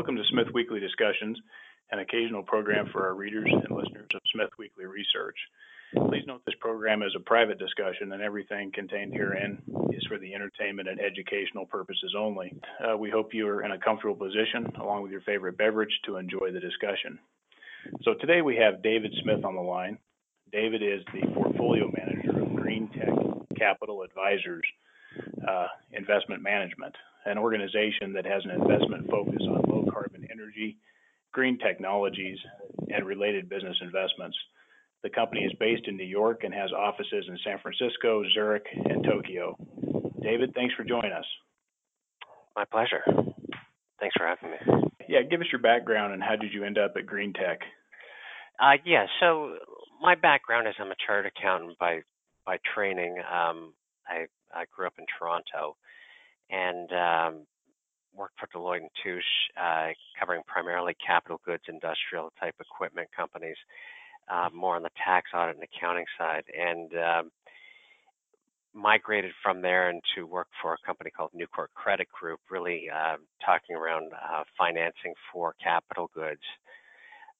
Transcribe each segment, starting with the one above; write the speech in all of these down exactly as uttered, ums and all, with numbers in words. Welcome to Smith Weekly Discussions, an occasional program for our readers and listeners of Smith Weekly Research. Please note this program is a private discussion, and everything contained herein is for the entertainment and educational purposes only. Uh, we hope you are in a comfortable position, along with your favorite beverage, to enjoy the discussion. So today we have David Smith on the line. David is the portfolio manager of GreenTech Capital Advisors uh, Investment Management, an organization that has an investment focus on low-carbon energy, green technologies, and related business investments. The company is based in New York and has offices in San Francisco, Zurich, and Tokyo. David, thanks for joining us. My pleasure. Thanks for having me. Yeah, give us your background and how did you end up at GreenTech? Uh, yeah, so my background is I'm a chartered accountant by by training. Um, I, I grew up in Toronto and um, worked for Deloitte and Touche, uh, covering primarily capital goods, industrial type equipment companies. Uh, more on the tax audit and accounting side, and um, migrated from there and to work for a company called Newcourt Credit Group, really uh, talking around uh, financing for capital goods.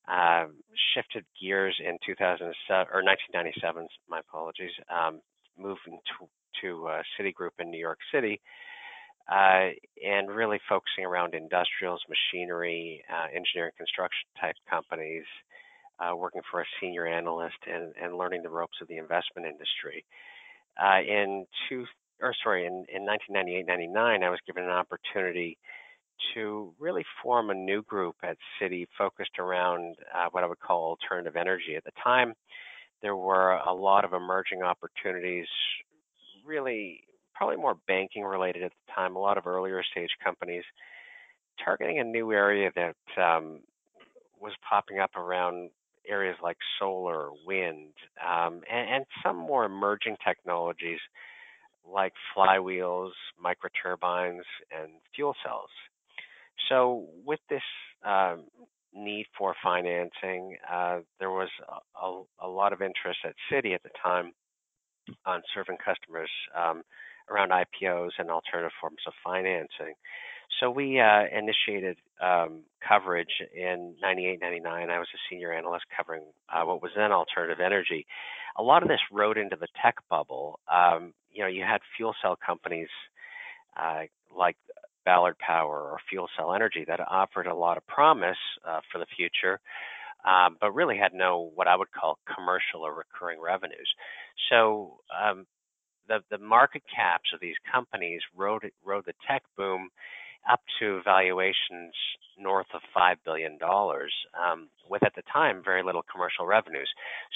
Uh, shifted gears in two thousand seven or nineteen ninety-seven, my apologies, um, moved to, to uh, Citigroup in New York City, uh, and really focusing around industrials, machinery, uh, engineering, construction type companies. Uh, working for a senior analyst and, and learning the ropes of the investment industry. Uh, in two, or sorry, in, in nineteen ninety-eight ninety-nine, I was given an opportunity to really form a new group at Citi focused around uh, what I would call alternative energy. At the time, there were a lot of emerging opportunities, really probably more banking related at the time, a lot of earlier stage companies targeting a new area that um, was popping up around areas like solar, wind, um, and, and some more emerging technologies like flywheels, microturbines, and fuel cells. So with this um, need for financing, uh, there was a, a, a lot of interest at Citi at the time on serving customers um, around I P Os and alternative forms of financing. So we uh, initiated um, coverage in ninety-eight ninety-nine. I was a senior analyst covering uh, what was then alternative energy. A lot of this rode into the tech bubble. Um, you know, you had fuel cell companies uh, like Ballard Power or Fuel Cell Energy that offered a lot of promise uh, for the future, um, but really had no what I would call commercial or recurring revenues. So um, the, the market caps of these companies rode, rode the tech boom up to valuations north of five billion dollars, um, with at the time very little commercial revenues.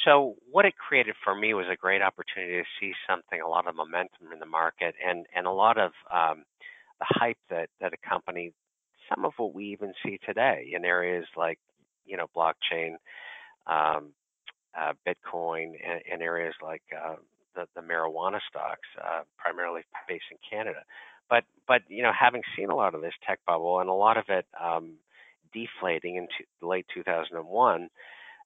So what it created for me was a great opportunity to see something, a lot of momentum in the market and, and a lot of um, the hype that, that accompanied some of what we even see today in areas like, you know, blockchain, um, uh, Bitcoin, and, and areas like uh, the, the marijuana stocks, uh, primarily based in Canada. But, but you know, having seen a lot of this tech bubble and a lot of it um, deflating in t- late two thousand one,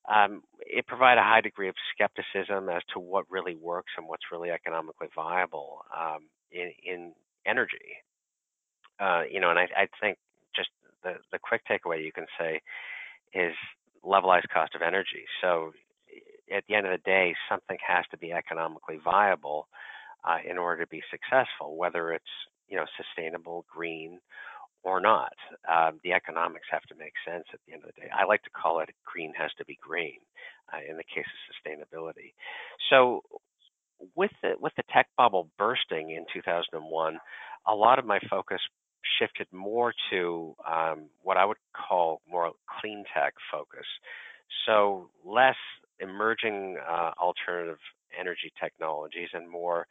um, it provided a high degree of skepticism as to what really works and what's really economically viable um, in, in energy. Uh, you know, and I, I think just the, the quick takeaway you can say is levelized cost of energy. So at the end of the day, something has to be economically viable uh, in order to be successful, whether it's you know, sustainable, green, or not. Um, the economics have to make sense at the end of the day. I like to call it green has to be green uh, in the case of sustainability. So with the, with the tech bubble bursting in two thousand one, a lot of my focus shifted more to um, what I would call more clean tech focus. So less emerging uh, alternative energy technologies and more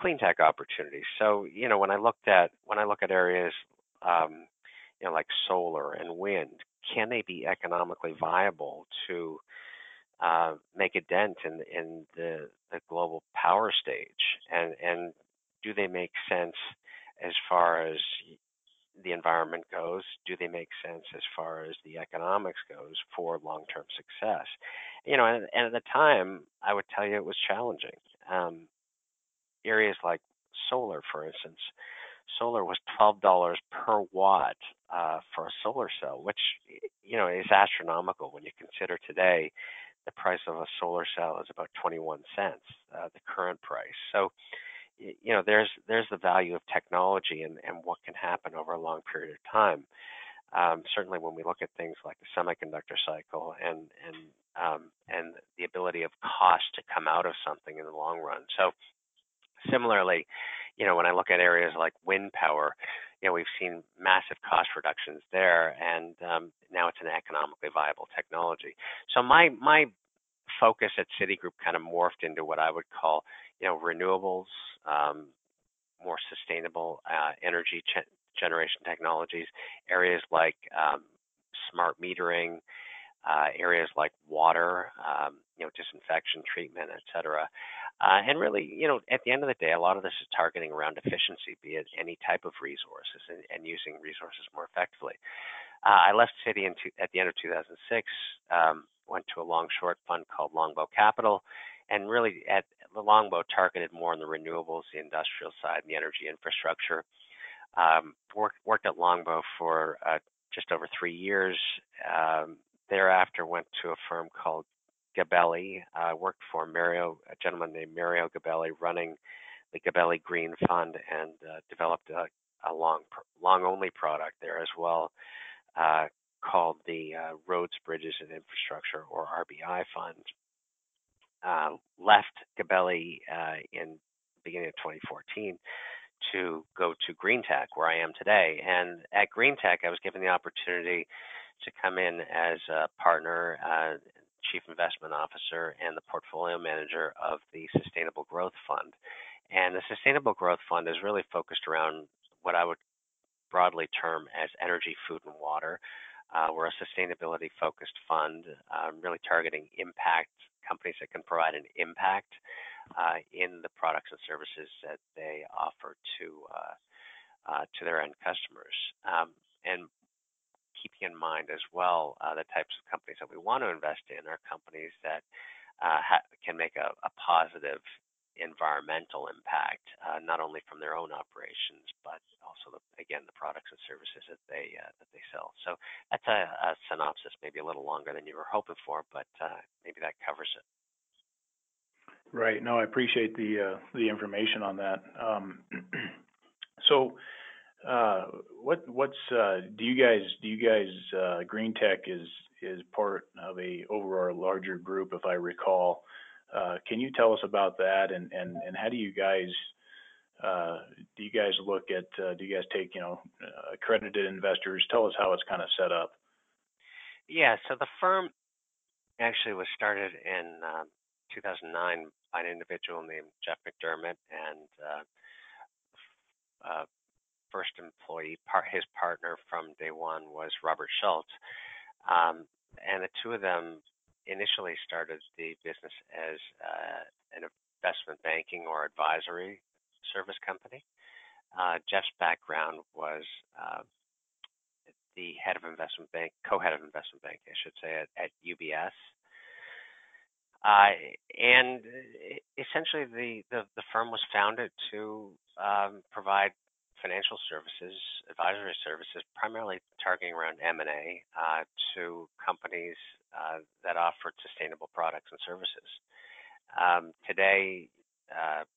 clean tech opportunities. So, you know, when I looked at when I look at areas, um, you know, like solar and wind, can they be economically viable to uh, make a dent in in the, the global power stage? And and do they make sense as far as the environment goes? Do they make sense as far as the economics goes for long-term success? You know, and, and at the time, I would tell you it was challenging. Um, Areas like solar, for instance. Solar was twelve dollars per watt uh, for a solar cell, which, you know, is astronomical when you consider today the price of a solar cell is about twenty-one cents, uh, the current price. So, you know, there's there's the value of technology and, and what can happen over a long period of time. Um, certainly, when we look at things like the semiconductor cycle and and um, and the ability of cost to come out of something in the long run. So, similarly, you know, when I look at areas like wind power, you know, we've seen massive cost reductions there, and um, now it's an economically viable technology. So my my focus at Citigroup kind of morphed into what I would call, you know, renewables, um, more sustainable uh, energy ch- generation technologies, areas like um, smart metering, uh, areas like water, um, you know, disinfection, treatment, et cetera. Uh, and really, you know, at the end of the day, a lot of this is targeting around efficiency, be it any type of resources and, and using resources more effectively. Uh, I left Citi in two, at the end of two thousand six, um, went to a long short fund called Longbow Capital, and really at the Longbow targeted more on the renewables, the industrial side, and the energy infrastructure. Um, worked, worked at Longbow for uh, just over three years. Um, thereafter, went to a firm called Gabelli. I uh, worked for Mario, a gentleman named Mario Gabelli, running the Gabelli Green Fund, and uh, developed a, a long, long only product there as well, uh, called the uh, Roads, Bridges, and Infrastructure, or R B I Fund. Uh, left Gabelli uh, in the beginning of twenty fourteen to go to GreenTech, where I am today. And at GreenTech, I was given the opportunity to come in as a partner, uh, Chief Investment Officer, and the Portfolio Manager of the Sustainable Growth Fund. And the Sustainable Growth Fund is really focused around what I would broadly term as energy, food, and water. Uh, we're a sustainability-focused fund, uh, really targeting impact companies that can provide an impact uh, in the products and services that they offer to uh, uh, to their end customers. Um, and keeping in mind as well, uh, the types of companies that we want to invest in are companies that uh, ha- can make a, a positive environmental impact, uh, not only from their own operations, but also, the, again, the products and services that they uh, that they sell. So that's a, a synopsis, maybe a little longer than you were hoping for, but uh, maybe that covers it. Right. No, I appreciate the uh, the information on that. Um, so. Uh, what what's uh, do you guys do you guys uh, GreenTech is is part of a overall larger group, if I recall. Uh, can you tell us about that, and, and, and how do you guys uh, do you guys look at uh, do you guys take you know accredited investors? Tell us how it's kind of set up. Yeah, so the firm actually was started in uh, two thousand nine by an individual named Jeff McDermott, and uh, uh, first employee, part, his partner from day one was Robert Schultz. Um, and the two of them initially started the business as uh, an investment banking or advisory service company. Uh, Jeff's background was uh, the head of investment bank, co-head of investment bank, I should say, at, at U B S. Uh, and essentially the, the, the firm was founded to um, provide financial services, advisory services, primarily targeting around M and A uh, to companies uh, that offered sustainable products and services. Um, today, uh,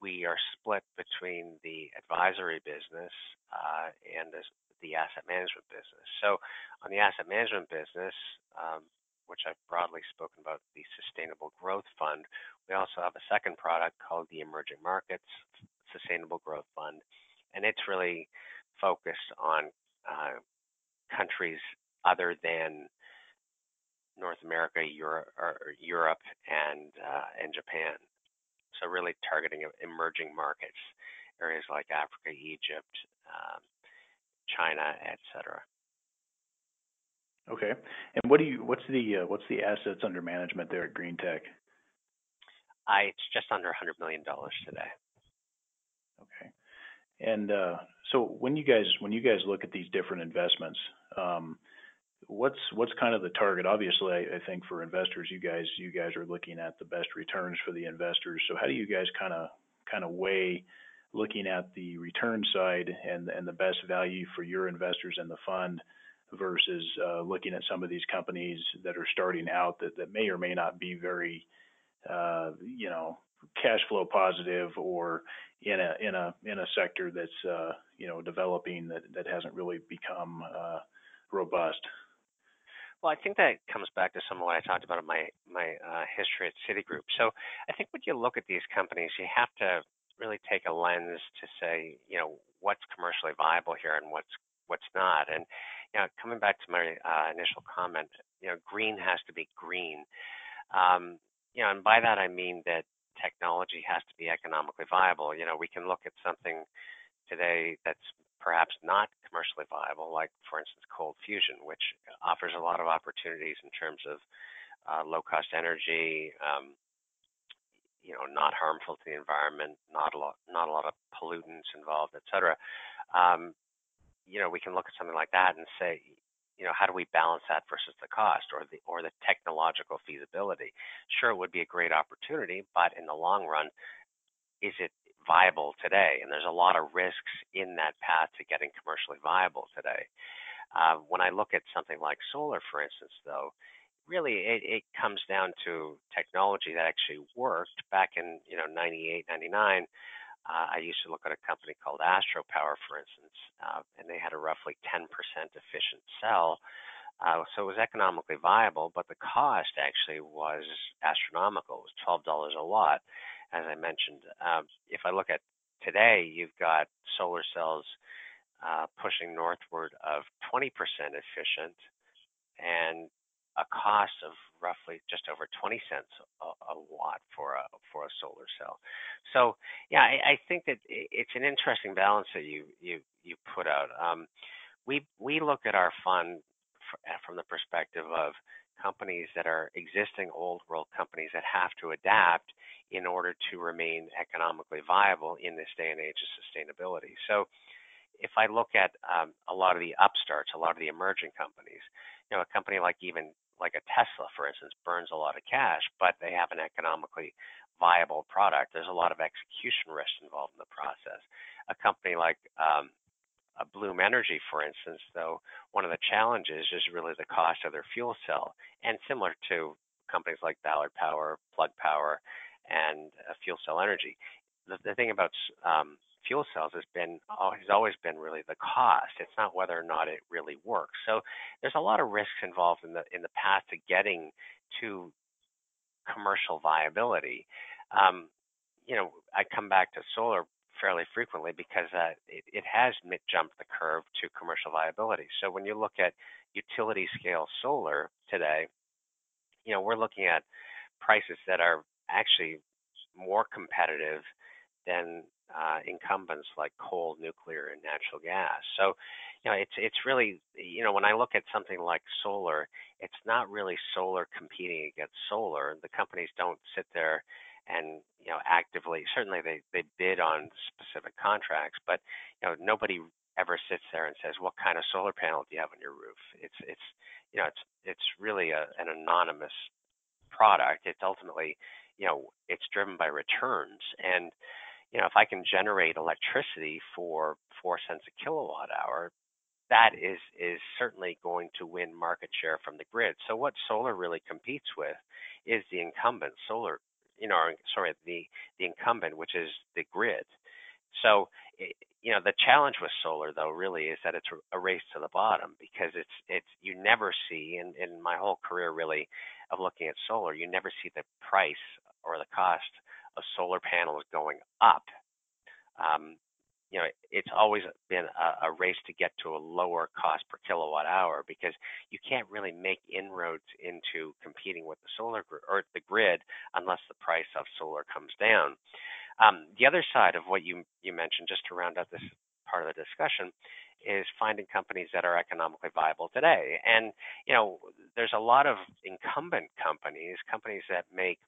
we are split between the advisory business uh, and the, the asset management business. So on the asset management business, um, which I've broadly spoken about, the Sustainable Growth Fund, we also have a second product called the Emerging Markets Sustainable Growth Fund, and it's really focused on uh, countries other than North America, Europe, or Europe and uh, and Japan. So really targeting emerging markets, areas like Africa, Egypt, um, China, et cetera. Okay, and what do you? What's the uh, what's the assets under management there at GreenTech? I it's just under one hundred million dollars today. Okay, and uh, so when you guys when you guys look at these different investments, um, what's what's kind of the target? Obviously, I, I think for investors, you guys you guys are looking at the best returns for the investors. So how do you guys kind of kind of weigh looking at the return side and, and the best value for your investors in the fund versus uh, looking at some of these companies that are starting out that, that may or may not be very, uh, you know, cash flow positive or in a in a in a sector that's uh, you know developing that, that hasn't really become uh, robust. Well, I think that comes back to some of what I talked about in my my uh, history at Citigroup. So I think when you look at these companies, you have to really take a lens to say, you know, what's commercially viable here and what's what's not. And you know, coming back to my uh, initial comment, you know, green has to be green. Um, you know, and by that I mean that technology has to be economically viable. You know, we can look at something today that's perhaps not commercially viable, like, for instance, cold fusion, which offers a lot of opportunities in terms of uh, low-cost energy, um, you know, not harmful to the environment, not a lot, not a lot of pollutants involved, et cetera. Um, you know, we can look at something like that and say, you know, how do we balance that versus the cost or the or the technological feasibility? Sure, it would be a great opportunity, but in the long run, is it viable today? And there's a lot of risks in that path to getting commercially viable today. Uh, when I look at something like solar, for instance, though, really it, it comes down to technology that actually worked back in, you know, ninety-eight, ninety-nine. Uh, I used to look at a company called Astro Power, for instance, uh, and they had a roughly ten percent efficient cell. Uh, so it was economically viable, but the cost actually was astronomical. It was twelve dollars a watt, as I mentioned. Uh, if I look at today, you've got solar cells uh, pushing northward of twenty percent efficient and a cost of roughly just over twenty cents a, a watt for a for a solar cell. So yeah, I, I think that it's an interesting balance that you you you put out. Um, we we look at our fund from the perspective of companies that are existing old world companies that have to adapt in order to remain economically viable in this day and age of sustainability. So if I look at um, a lot of the upstarts, a lot of the emerging companies, you know, a company like even like a Tesla, for instance, burns a lot of cash, but they have an economically viable product. There's a lot of execution risk involved in the process. A company like um, a Bloom Energy, for instance, though, one of the challenges is really the cost of their fuel cell. And similar to companies like Ballard Power, Plug Power, and uh, Fuel Cell Energy, the, the thing about um, fuel cells has been has always been really the cost. It's not whether or not it really works. So there's a lot of risks involved in the in the path to getting to commercial viability. Um, you know, I come back to solar fairly frequently because uh, it, it has jumped the curve to commercial viability. So when you look at utility scale solar today, you know, we're looking at prices that are actually more competitive than Uh, incumbents like coal, nuclear, and natural gas. So, you know, it's it's really, you know, when I look at something like solar, it's not really solar competing against solar. The companies don't sit there and, you know, actively, certainly they, they bid on specific contracts, but, you know, nobody ever sits there and says, what kind of solar panel do you have on your roof? It's, it's you know, it's it's really a, an anonymous product. It's ultimately, you know, it's driven by returns. And, you know, if I can generate electricity for four cents a kilowatt hour, that is is certainly going to win market share from the grid. So what solar really competes with is the incumbent solar, you know, or, sorry, the, the incumbent, which is the grid. So, it, you know, the challenge with solar, though, really is that it's a race to the bottom because it's, it's you never see, in, in my whole career really of looking at solar, you never see the price or the cost of solar panels going up. Um, you know, it's always been a, a race to get to a lower cost per kilowatt hour because you can't really make inroads into competing with the solar gr- or the grid unless the price of solar comes down. Um, the other side of what you you mentioned, just to round out this part of the discussion, is finding companies that are economically viable today. And you know, there's a lot of incumbent companies, companies that make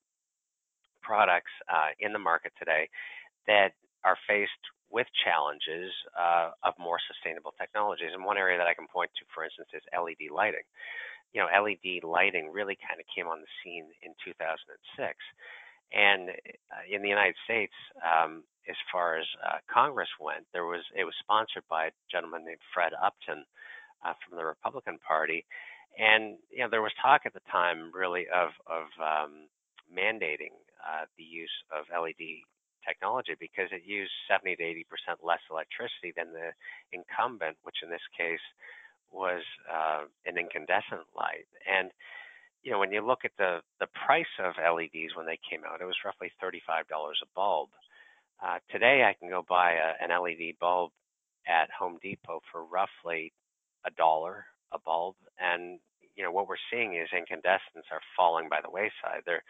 products uh, in the market today that are faced with challenges uh, of more sustainable technologies. And one area that I can point to, for instance, is L E D lighting. You know, L E D lighting really kind of came on the scene in two thousand six. And in the United States, um, as far as uh, Congress went, there was it was sponsored by a gentleman named Fred Upton uh, from the Republican Party, and you know there was talk at the time really of of um, mandating uh, the use of L E D technology because it used seventy to eighty percent less electricity than the incumbent, which in this case was uh, an incandescent light. And you know, when you look at the the price of L E Ds when they came out, it was roughly thirty-five dollars a bulb. Uh, today, I can go buy a, an L E D bulb at Home Depot for roughly a dollar a bulb, and you know what we're seeing is incandescents are falling by the wayside. They're,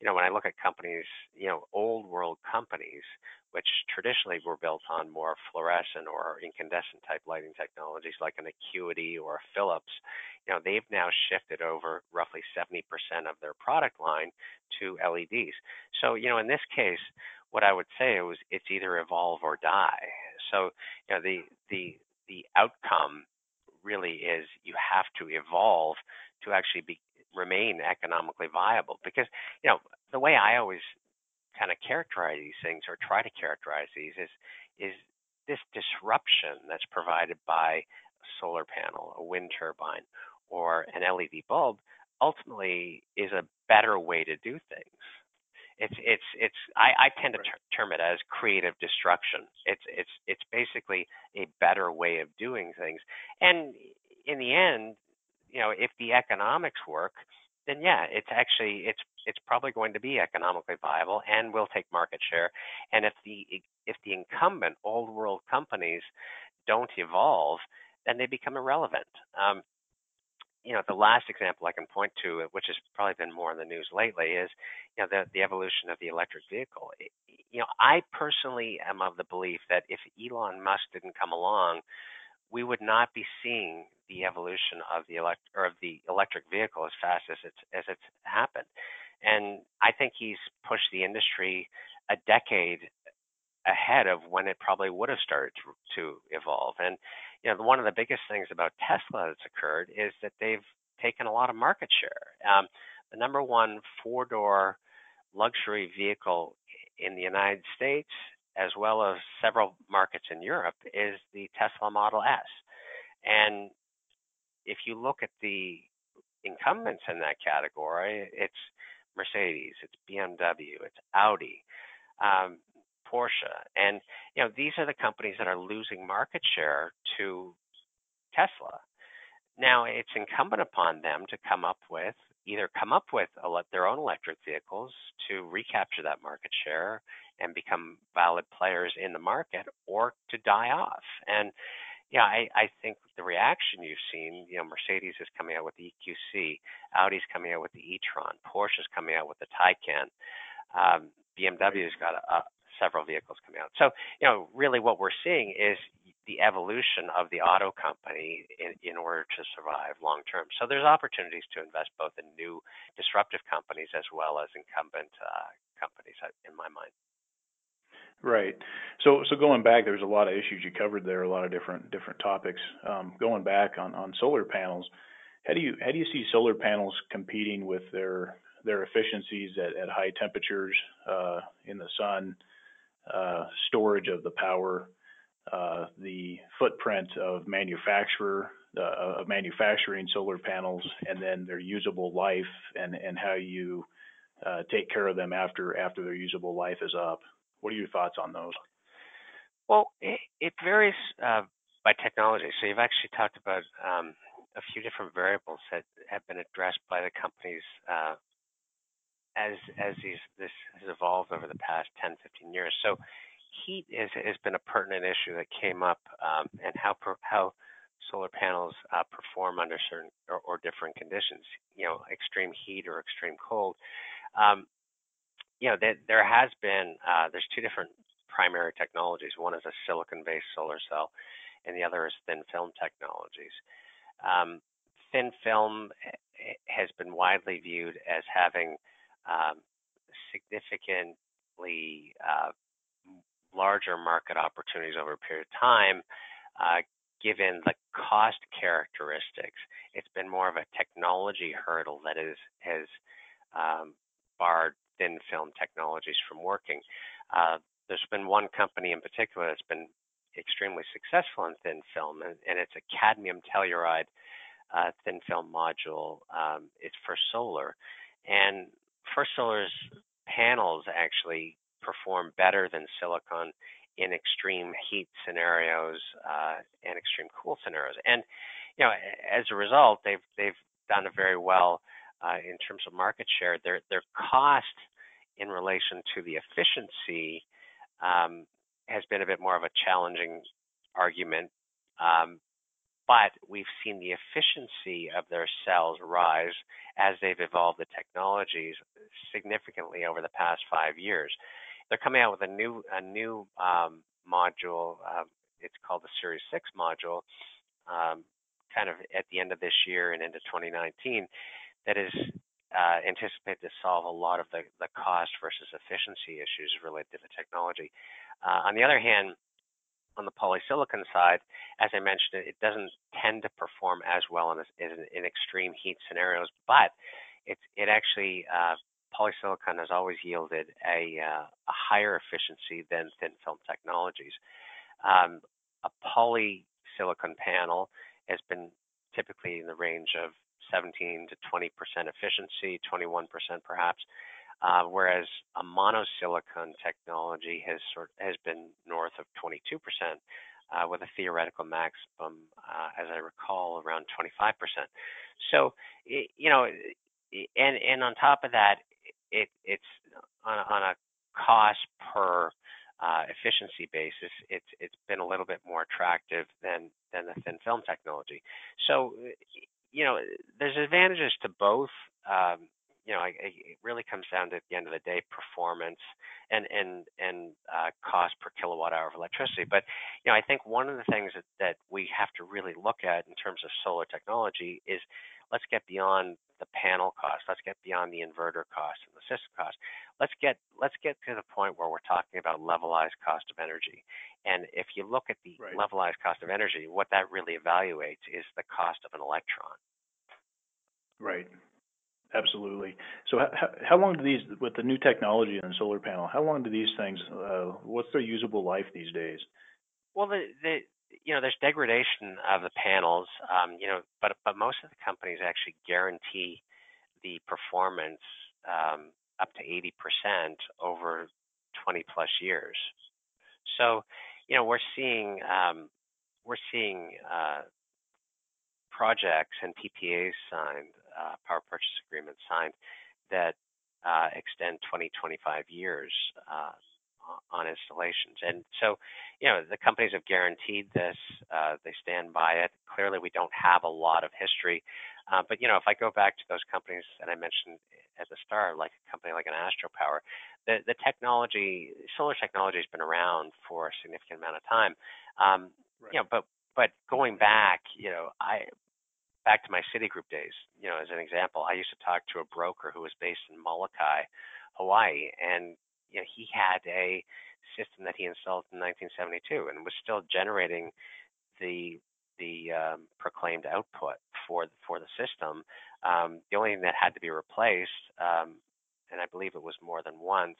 you know, when I look at companies, you know, old world companies, which traditionally were built on more fluorescent or incandescent type lighting technologies like an Acuity or a Philips, you know, they've now shifted over roughly seventy percent of their product line to L E Ds. So, you know, in this case, what I would say is it's either evolve or die. So, you know, the the the outcome really is you have to evolve to actually be, remain economically viable. Because, you know, the way I always kind of characterize these things or try to characterize these is is this disruption that's provided by a solar panel, a wind turbine, or an L E D bulb ultimately is a better way to do things. It's it's it's I, I tend to ter- term it as creative destruction. It's it's it's basically a better way of doing things. And in the end, you know, if the economics work, then yeah, it's actually it's it's probably going to be economically viable and will take market share. And if the if the incumbent old world companies don't evolve, then they become irrelevant. Um, you know, the last example I can point to, which has probably been more in the news lately, is you know the the evolution of the electric vehicle. You know, I personally am of the belief that if Elon Musk didn't come along, we would not be seeing the evolution of the elect or of the electric vehicle as fast as it's as it's happened. And I think he's pushed the industry a decade ahead of when it probably would have started to, to evolve. And you know, the, one of the biggest things about Tesla that's occurred is that they've taken a lot of market share. Um, the number one four-door luxury vehicle in the United States, as well as several markets in Europe, is the Tesla Model S. And if you look at the incumbents in that category, it's Mercedes, it's B M W, it's Audi, um, Porsche. And, you know, these are the companies that are losing market share to Tesla. Now, it's incumbent upon them to come up with, either come up with ele- their own electric vehicles to recapture that market share and become valid players in the market, or to die off. And, yeah, I, I think the reaction you've seen, you know, Mercedes is coming out with the E Q C, Audi's coming out with the e-tron, Porsche's coming out with the Taycan, um, B M W's got a, a, several vehicles coming out. So, you know, really what we're seeing is the evolution of the auto company in, in order to survive long term. So there's opportunities to invest both in new disruptive companies as well as incumbent uh, companies, in my mind. Right. So so going back, there's a lot of issues you covered there, a lot of different different topics. Um, going back on, on solar panels, how do you how do you see solar panels competing with their their efficiencies at, at high temperatures uh, in the sun, uh, storage of the power, uh, the footprint of manufacturer uh, of manufacturing solar panels, and then their usable life and and how you uh, take care of them after after their usable life is up? What are your thoughts on those? Well, it, it varies uh, by technology. So you've actually talked about um, a few different variables that have been addressed by the companies uh, as as these, this has evolved over the past ten, fifteen years. So heat is, has been a pertinent issue that came up, um, and how per, how solar panels uh, perform under certain or, or different conditions. You know, extreme heat or extreme cold. Um, You know, there, there has been, uh, there's two different primary technologies. One is a silicon-based solar cell, and the other is thin film technologies. Um, thin film has been widely viewed as having um, significantly uh, larger market opportunities over a period of time, uh, given the cost characteristics. It's been more of a technology hurdle that is has um, barred thin film technologies from working. Uh, there's been one company in particular that's been extremely successful in thin film, and, and it's a cadmium telluride uh, thin film module. Um, it's First Solar, and First Solar's panels actually perform better than silicon in extreme heat scenarios uh, and extreme cool scenarios. And you know, as a result, they've they've done very well uh, in terms of market share. Their their cost in relation to the efficiency um, has been a bit more of a challenging argument, um, but we've seen the efficiency of their cells rise as they've evolved the technologies significantly over the past five years. They're coming out with a new a new um, module. Uh, it's called the Series six module, um, kind of at the end of this year and into twenty nineteen, that is uh, anticipated to solve a lot of the, the cost versus efficiency issues related to the technology. Uh, on the other hand, on the polysilicon side, as I mentioned, it doesn't tend to perform as well in, a, in, in extreme heat scenarios, but it, it actually uh, polysilicon has always yielded a, uh, a higher efficiency than thin film technologies. Um, a polysilicon panel has been typically in the range of seventeen to twenty percent efficiency, twenty-one percent perhaps, uh, whereas a monosilicon technology has sort has been north of twenty-two percent, uh, with a theoretical maximum, uh, as I recall, around twenty-five percent. So, you know, and and on top of that, it it's on a, on a cost per uh, efficiency basis, it's it's been a little bit more attractive than than the thin film technology. So, you know, there's advantages to both. Um, you know, I, I, it really comes down to, at the end of the day, performance and and and uh, cost per kilowatt hour of electricity. But you know, I think one of the things that, that we have to really look at in terms of solar technology is, let's get beyond the panel cost. Let's get beyond the inverter cost and the system cost. Let's get let's get to the point where we're talking about levelized cost of energy. And if you look at the right. levelized cost of energy, what that really evaluates is the cost of an electron. Right. Absolutely. So how, how long do these, with the new technology in the solar panel, how long do these things, uh, what's their usable life these days? Well, the, the you know, there's degradation of the panels, um, you know, but but most of the companies actually guarantee the performance um, up to eighty percent over twenty plus years. So, you know, we're seeing um, we're seeing uh, projects and P P As signed, uh, power purchase agreements signed, that uh, extend twenty, twenty-five years. Uh, on installations. And so, you know, the companies have guaranteed this, uh, they stand by it. Clearly, we don't have a lot of history. Uh, but, you know, if I go back to those companies that I mentioned at the start, like a company like an Astro Power, the, the technology, solar technology has been around for a significant amount of time. Um, right. You know, but, but going back, you know, I back to my Citigroup days, you know, as an example, I used to talk to a broker who was based in Molokai, Hawaii, and you know, he had a system that he installed in nineteen seventy-two and was still generating the the um, proclaimed output for the, for the system. Um, the only thing that had to be replaced, um, and I believe it was more than once,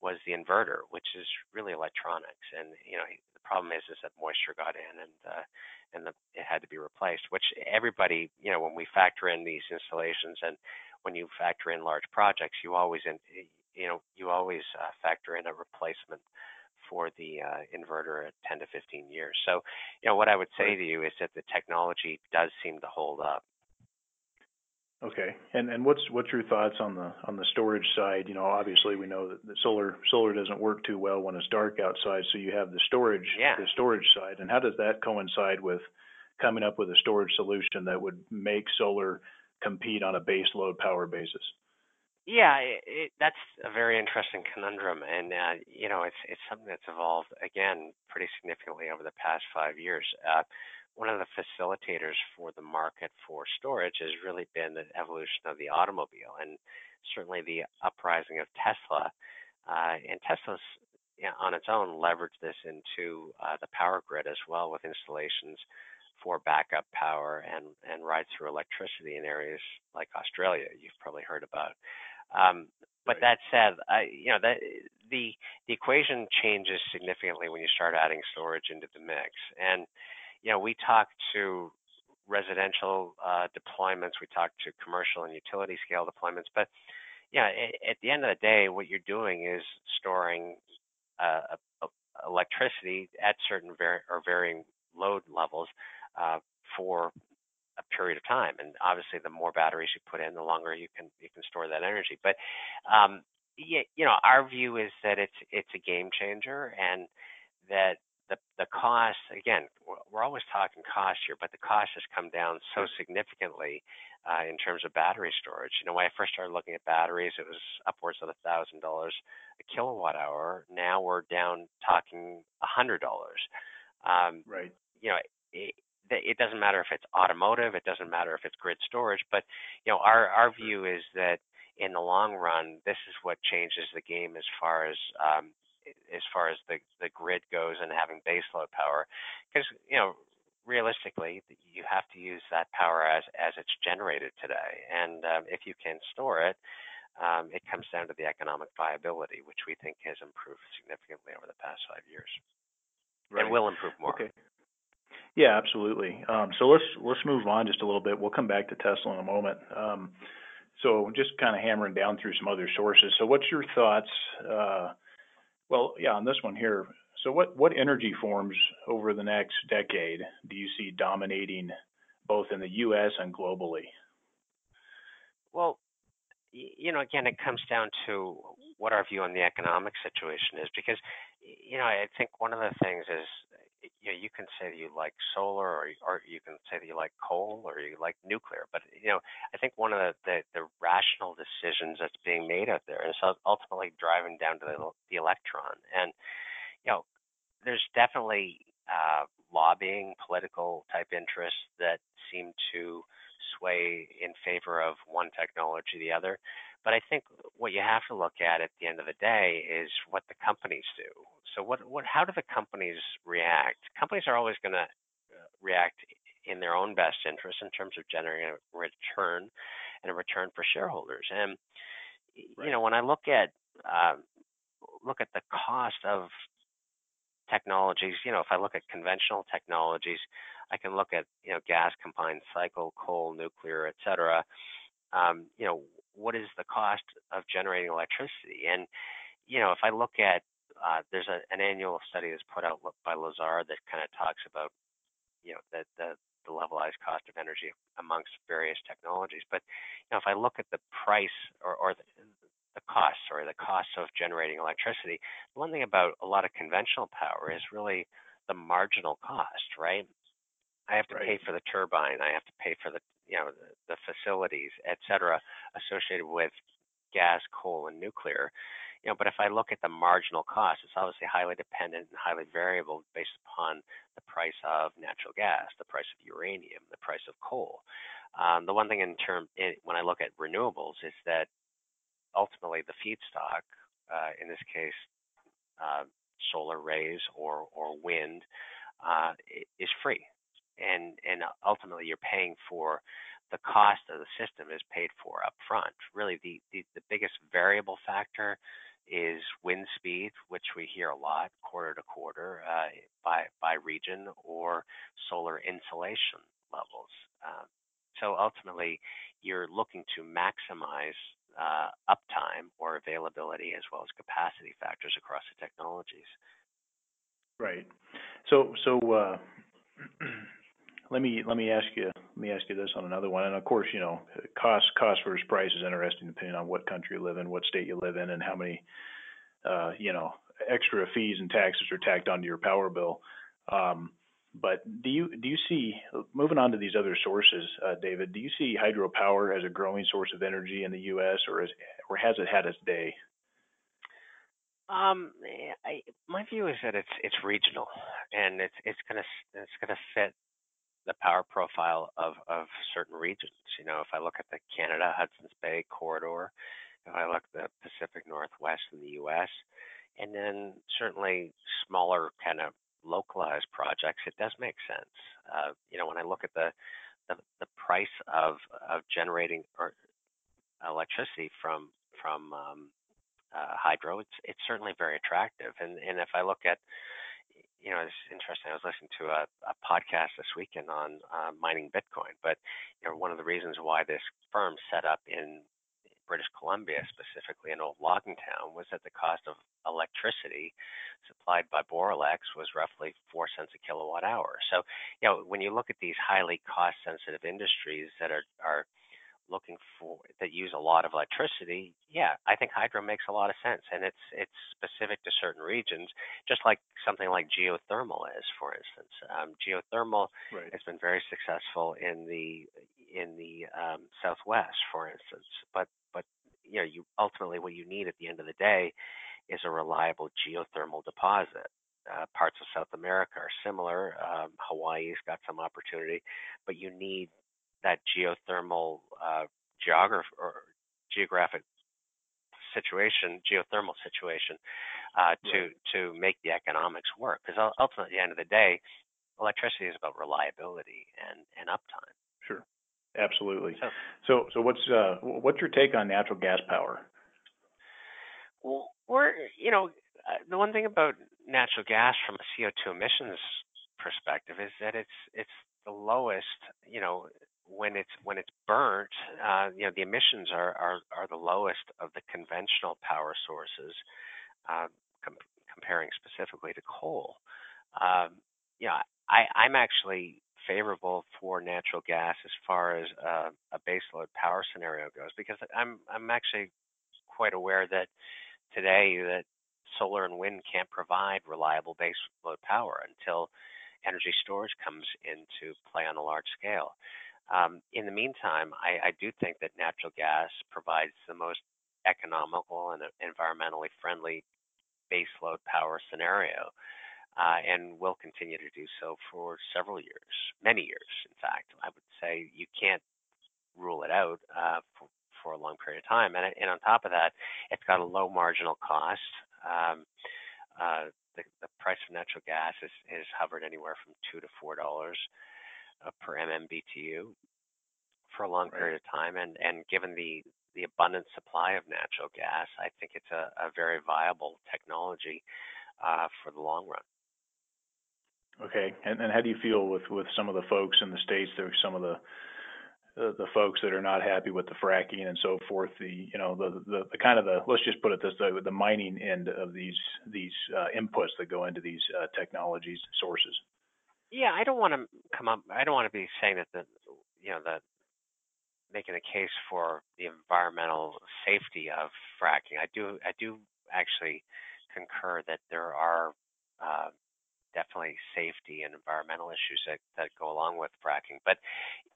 was the inverter, which is really electronics. And you know, the problem is is that moisture got in, and uh, and the, it had to be replaced. Which everybody, you know, when we factor in these installations and when you factor in large projects, you always in, you know, you always uh, factor in a replacement for the uh, inverter at ten to fifteen years. So, you know, what I would say to you is that the technology does seem to hold up. Okay, and and what's what's your thoughts on the on the storage side? You know, obviously we know that the solar solar doesn't work too well when it's dark outside, so you have the storage yeah. the storage side. And how does that coincide with coming up with a storage solution that would make solar compete on a base load power basis? Yeah, it, it, that's a very interesting conundrum, and uh, you know, it's it's something that's evolved again pretty significantly over the past five years. Uh, one of the facilitators for the market for storage has really been the evolution of the automobile, and certainly the uprising of Tesla. Uh, and Tesla's you know, on its own leveraged this into uh, the power grid as well, with installations for backup power and and ride through electricity in areas like Australia. You've probably heard about. Um, But that said, I, you know, that the the equation changes significantly when you start adding storage into the mix. And you know, we talk to residential uh, deployments, we talk to commercial and utility scale deployments, but yeah, at the end of the day, what you're doing is storing uh, electricity at certain var- or varying load levels uh, for a period of time. And obviously, the more batteries you put in, the longer you can you can store that energy. But um, yeah, you know, our view is that it's it's a game changer, and that the the cost, again, we're always talking cost here, but the cost has come down so significantly. Uh, in terms of battery storage, you know, when I first started looking at batteries, it was upwards of a thousand dollars a kilowatt hour. Now we're down talking a hundred dollars. Um, right. You know, it, it doesn't matter if it's automotive, it doesn't matter if it's grid storage, but you know, our our view is that in the long run, this is what changes the game as far as um, as far as the the grid goes and having baseload power, because you know. Realistically, you have to use that power as as it's generated today, and um, if you can store it, um, it comes down to the economic viability, which we think has improved significantly over the past five years, right. And will improve more. Okay. Yeah, absolutely. Um, so let's let's move on just a little bit. We'll come back to Tesla in a moment. Um, so just kind of hammering down through some other sources. So what's your thoughts? Uh, well, yeah, on this one here. So what, what energy forms over the next decade do you see dominating both in the U S and globally? Well, you know, again, it comes down to what our view on the economic situation is, because, you know, I think one of the things is, you know, you can say that you like solar, or, or you can say that you like coal, or you like nuclear. But, you know, I think one of the, the, the rational decisions that's being made out there is ultimately driving down to the, the electron. And, you know, there's definitely uh, lobbying, political type interests that seem to sway in favor of one technology or the other. But I think what you have to look at at the end of the day is what the companies do. So what, what, how do the companies react? Companies are always going to react in their own best interest in terms of generating a return and a return for shareholders. And, right. you know, when I look at uh, look at the cost of technologies, you know, if I look at conventional technologies, I can look at, you know, gas, combined cycle, coal, nuclear, et cetera. Um, you know, what is the cost of generating electricity? And, you know, if I look at, uh, there's a, an annual study that's put out by Lazard that kind of talks about, you know, the, the, the levelized cost of energy amongst various technologies. But, you know, if I look at the price or, or the, the cost, or the cost of generating electricity. One thing about a lot of conventional power is really the marginal cost, right? I have to right. pay for the turbine, I have to pay for the, you know, the facilities, et cetera, associated with gas, coal, and nuclear. You know, but if I look at the marginal cost, it's obviously highly dependent and highly variable based upon the price of natural gas, the price of uranium, the price of coal. Um, the one thing in term in, when I look at renewables is that ultimately, the feedstock, uh, in this case, uh, solar rays or or wind, uh, is free, and and ultimately you're paying for the cost of the system is paid for up front. Really, the, the the biggest variable factor is wind speed, which we hear a lot, quarter to quarter, uh, by by region, or solar insolation levels. Um, so ultimately, you're looking to maximize Uh, uptime or availability, as well as capacity factors across the technologies. Right. So, so uh, let me let me ask you let me ask you this on another one. And of course, you know, cost cost versus price is interesting, depending on what country you live in, what state you live in, and how many uh, you know extra fees and taxes are tacked onto your power bill. Um, But do you do you see, moving on to these other sources, uh, David, do you see hydropower as a growing source of energy in the U S, or is, or has it had its day? Um, I, my view is that it's it's regional, and it's it's gonna it's gonna fit the power profile of, of certain regions. You know, if I look at the Canada Hudson's Bay corridor, if I look at the Pacific Northwest in the U S, and then certainly smaller kind of localized projects, it does make sense. Uh, you know, when I look at the the, the price of, of generating or electricity from from um, uh, hydro, it's it's certainly very attractive. And and if I look at, you know, it's interesting. I was listening to a, a podcast this weekend on uh, mining Bitcoin. But you know, one of the reasons why this firm set up in British Columbia, specifically an old logging town, was that the cost of electricity supplied by Boralex was roughly four cents a kilowatt hour. So, you know, when you look at these highly cost-sensitive industries that are are looking for that use a lot of electricity, yeah, I think hydro makes a lot of sense, and it's it's specific to certain regions, just like something like geothermal is, for instance. Um, geothermal right. has been very successful in the in the um, Southwest, for instance, but you know, you ultimately what you need at the end of the day is a reliable geothermal deposit. Uh, parts of South America are similar. Um, Hawaii's got some opportunity, but you need that geothermal uh, geography or geographic situation, geothermal situation, uh, to yeah. to make the economics work. Because ultimately, at the end of the day, electricity is about reliability and, and uptime. Sure. Absolutely. So, so what's uh, what's your take on natural gas power? Well, we're you know the one thing about natural gas from a C O two emissions perspective is that it's it's the lowest. You know, when it's when it's burnt, uh, you know, the emissions are, are are the lowest of the conventional power sources, uh, com- comparing specifically to coal. Um, you know, I, I'm actually favorable for natural gas as far as uh, a baseload power scenario goes, because I'm I'm actually quite aware that today that solar and wind can't provide reliable baseload power until energy storage comes into play on a large scale. Um, in the meantime, I, I do think that natural gas provides the most economical and environmentally friendly baseload power scenario. Uh, and will continue to do so for several years, many years, in fact. I would say you can't rule it out uh, for, for a long period of time. And, and on top of that, it's got a low marginal cost. Um, uh, the, the price of natural gas is, is hovered anywhere from two dollars to four dollars uh, per M M B T U for a long right. period of time. And, and given the, the abundant supply of natural gas, I think it's a, a very viable technology uh, for the long run. Okay, and, and how do you feel with, with some of the folks in the States? There's some of the uh, the folks that are not happy with the fracking and so forth. The you know the, the, the kind of the let's just put it this way, the mining end of these these uh, inputs that go into these uh, technologies sources. Yeah, I don't want to come up. I don't want to be saying that the you know the making a case for the environmental safety of fracking. I do I do actually concur that there are. Uh, definitely safety and environmental issues that, that go along with fracking. But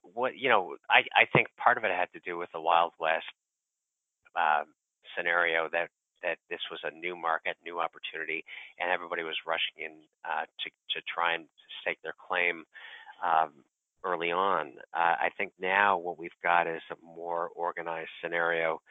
what, you know, I, I think part of it had to do with the Wild West uh, scenario that, that this was a new market, new opportunity, and everybody was rushing in uh, to, to try and stake their claim um, early on. Uh, I think now what we've got is a more organized scenario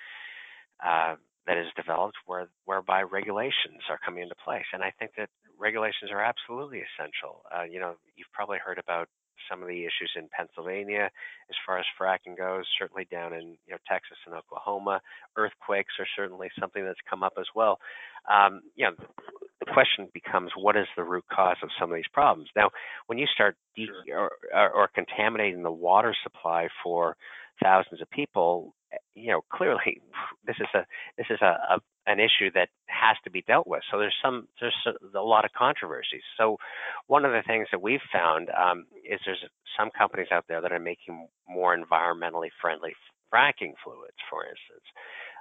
uh, that is developed where, whereby regulations are coming into place. And I think that regulations are absolutely essential. Uh, you know, you've probably heard about some of the issues in Pennsylvania as far as fracking goes, certainly down in you know Texas and Oklahoma. Earthquakes are certainly something that's come up as well. Um, you know, the question becomes, what is the root cause of some of these problems? Now, when you start de- or, or, or contaminating the water supply for thousands of people, you know, clearly this is a this is a, a an issue that has to be dealt with. So there's some there's a lot of controversies. So one of the things that we've found um, is there's some companies out there that are making more environmentally friendly fracking fluids, for instance.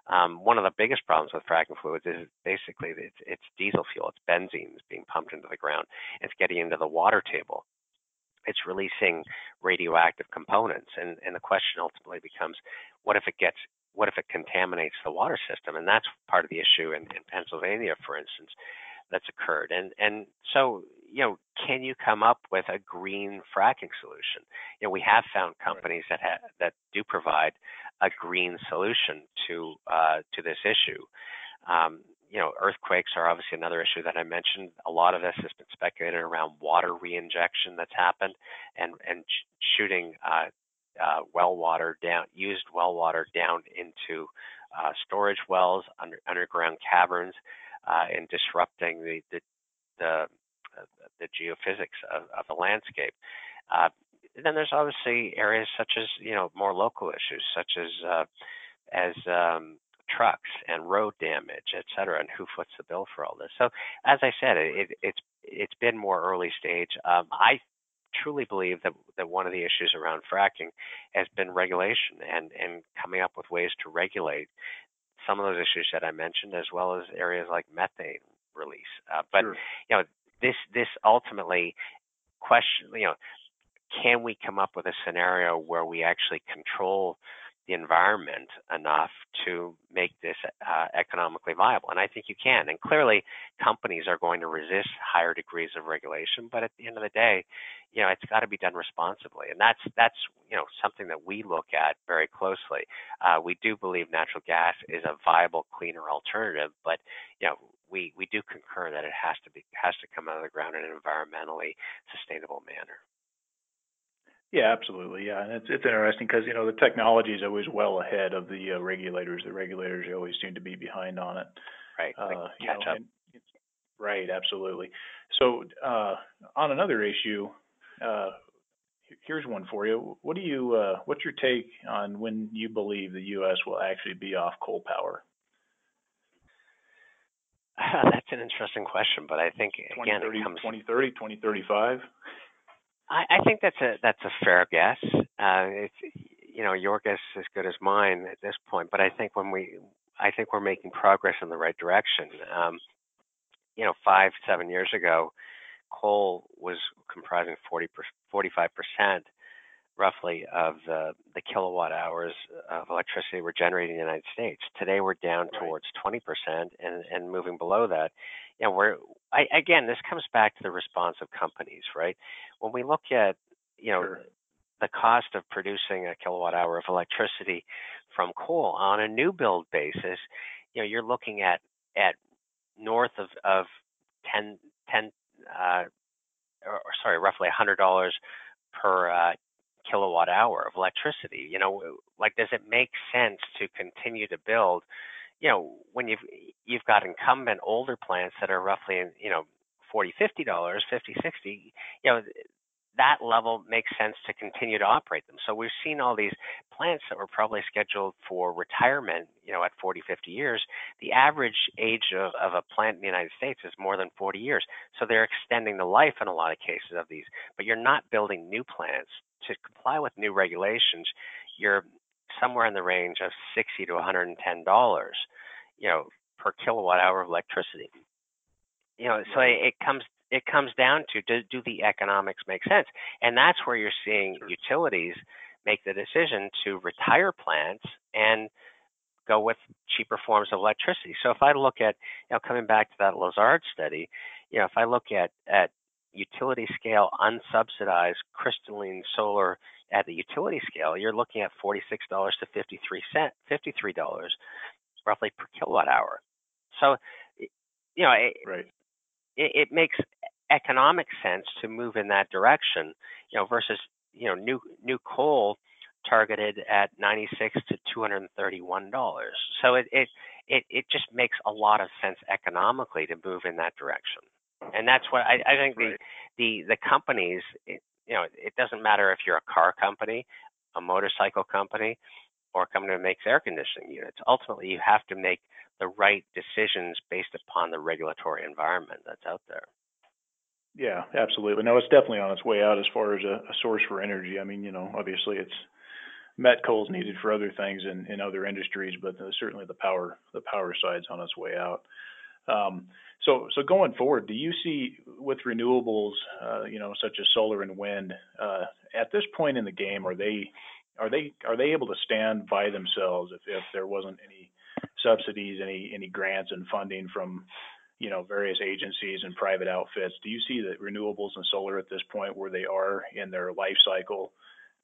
Um, one of the biggest problems with fracking fluids is basically it's, it's diesel fuel, it's benzene that's being pumped into the ground. It's getting into the water table. It's releasing radioactive components, and, and the question ultimately becomes, what if it gets what if it contaminates the water system? And that's part of the issue in, in Pennsylvania, for instance, that's occurred. And and so, you know, can you come up with a green fracking solution? You know, we have found companies that ha- that do provide a green solution to uh, to this issue. Um, you know, earthquakes are obviously another issue that I mentioned. A lot of this has been speculated around water reinjection that's happened and and sh- shooting uh, uh, well water down, used well water down into uh, storage wells, under, underground caverns, uh, and disrupting the the the, uh, the geophysics of, of the landscape. Uh, and then there's obviously areas such as you know more local issues, such as uh, as um, trucks and road damage, et cetera, and who foots the bill for all this. So, as I said, it, it's it's been more early stage. Um, I truly believe that that one of the issues around fracking has been regulation and and coming up with ways to regulate some of those issues that I mentioned, as well as areas like methane release. Uh, but sure. you know, this this ultimately question, you know, can we come up with a scenario where we actually control the environment enough to make this uh, economically viable? And I think you can. And clearly, companies are going to resist higher degrees of regulation. But at the end of the day, you know, it's got to be done responsibly. And that's that's you know something that we look at very closely. Uh, we do believe natural gas is a viable, cleaner alternative. But you know, we we do concur that it has to be has to come out of the ground in an environmentally sustainable manner. Yeah, absolutely. Yeah, and it's it's interesting because you know the technology is always well ahead of the uh, regulators. The regulators always seem to be behind on it. Right. Uh, catch you know, up. Right. Absolutely. So uh, on another issue, uh, here's one for you. What do you? Uh, what's your take on when you believe the U S will actually be off coal power? Uh, that's an interesting question, but I think again, it comes twenty thirty, twenty thirty-five. I, I think that's a that's a fair guess. Uh, it's, you know, your guess is as good as mine at this point. But I think when we, I think we're making progress in the right direction. Um, you know, five seven years ago, coal was comprising forty-five percent, roughly, of the the kilowatt hours of electricity we're generating in the United States. Today, we're down right. towards twenty percent and and moving below that. You know, we're I, again, this comes back to the response of companies, right? When we look at, you know, sure. the cost of producing a kilowatt hour of electricity from coal on a new build basis, you know, you're looking at at north of of ten, ten uh, or, or sorry, roughly one hundred dollars per uh, kilowatt hour of electricity. You know, like, does it make sense to continue to build? You know, when you've you've got incumbent older plants that are roughly, you know, forty, fifty dollars, fifty, sixty, you know, that level makes sense to continue to operate them. So we've seen all these plants that were probably scheduled for retirement, you know, at forty, fifty years. The average age of, of a plant in the United States is more than forty years. So they're extending the life in a lot of cases of these, but you're not building new plants to comply with new regulations. You're somewhere in the range of sixty to one hundred ten dollars, you know, per kilowatt hour of electricity. You know, so it comes it comes down to do, do the economics make sense? And that's where you're seeing utilities make the decision to retire plants and go with cheaper forms of electricity. So if I look at, you know, coming back to that Lazard study, you know, if I look at at utility scale unsubsidized crystalline solar at the utility scale, you're looking at forty-six to fifty-three cents, fifty-three dollars roughly per kilowatt hour. So, you know, it, right. it, it makes economic sense to move in that direction, you know, versus, you know, new new coal targeted at ninety-six to two hundred thirty-one dollars. So it it it, it just makes a lot of sense economically to move in that direction. And that's what I, I think the, right. the the companies, it, you know, it doesn't matter if you're a car company, a motorcycle company, or a company that makes air conditioning units. Ultimately, you have to make the right decisions based upon the regulatory environment that's out there. Yeah, absolutely. No, it's definitely on its way out as far as a, a source for energy. I mean, you know, obviously it's met coal's needed for other things in, in other industries, but certainly the power the power side's on its way out. Um, so, so going forward, do you see with renewables, uh, you know, such as solar and wind, uh, at this point in the game, are they, are they, are they able to stand by themselves if, if there wasn't any subsidies, any, any grants and funding from, you know, various agencies and private outfits? Do you see that renewables and solar at this point where they are in their life cycle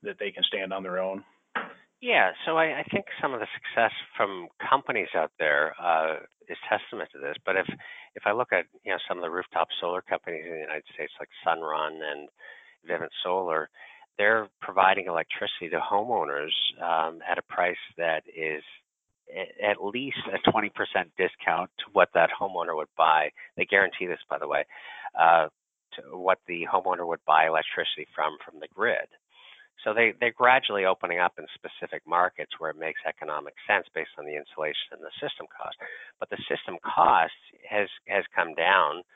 that they can stand on their own? Yeah, so I, I think some of the success from companies out there uh, is testament to this. But if if I look at you know some of the rooftop solar companies in the United States, like Sunrun and Vivint Solar, they're providing electricity to homeowners um, at a price that is at least a twenty percent discount to what that homeowner would buy. They guarantee this, by the way, uh, to what the homeowner would buy electricity from from the grid. So they, they're gradually opening up in specific markets where it makes economic sense based on the insulation and the system cost. But the system cost has, has come down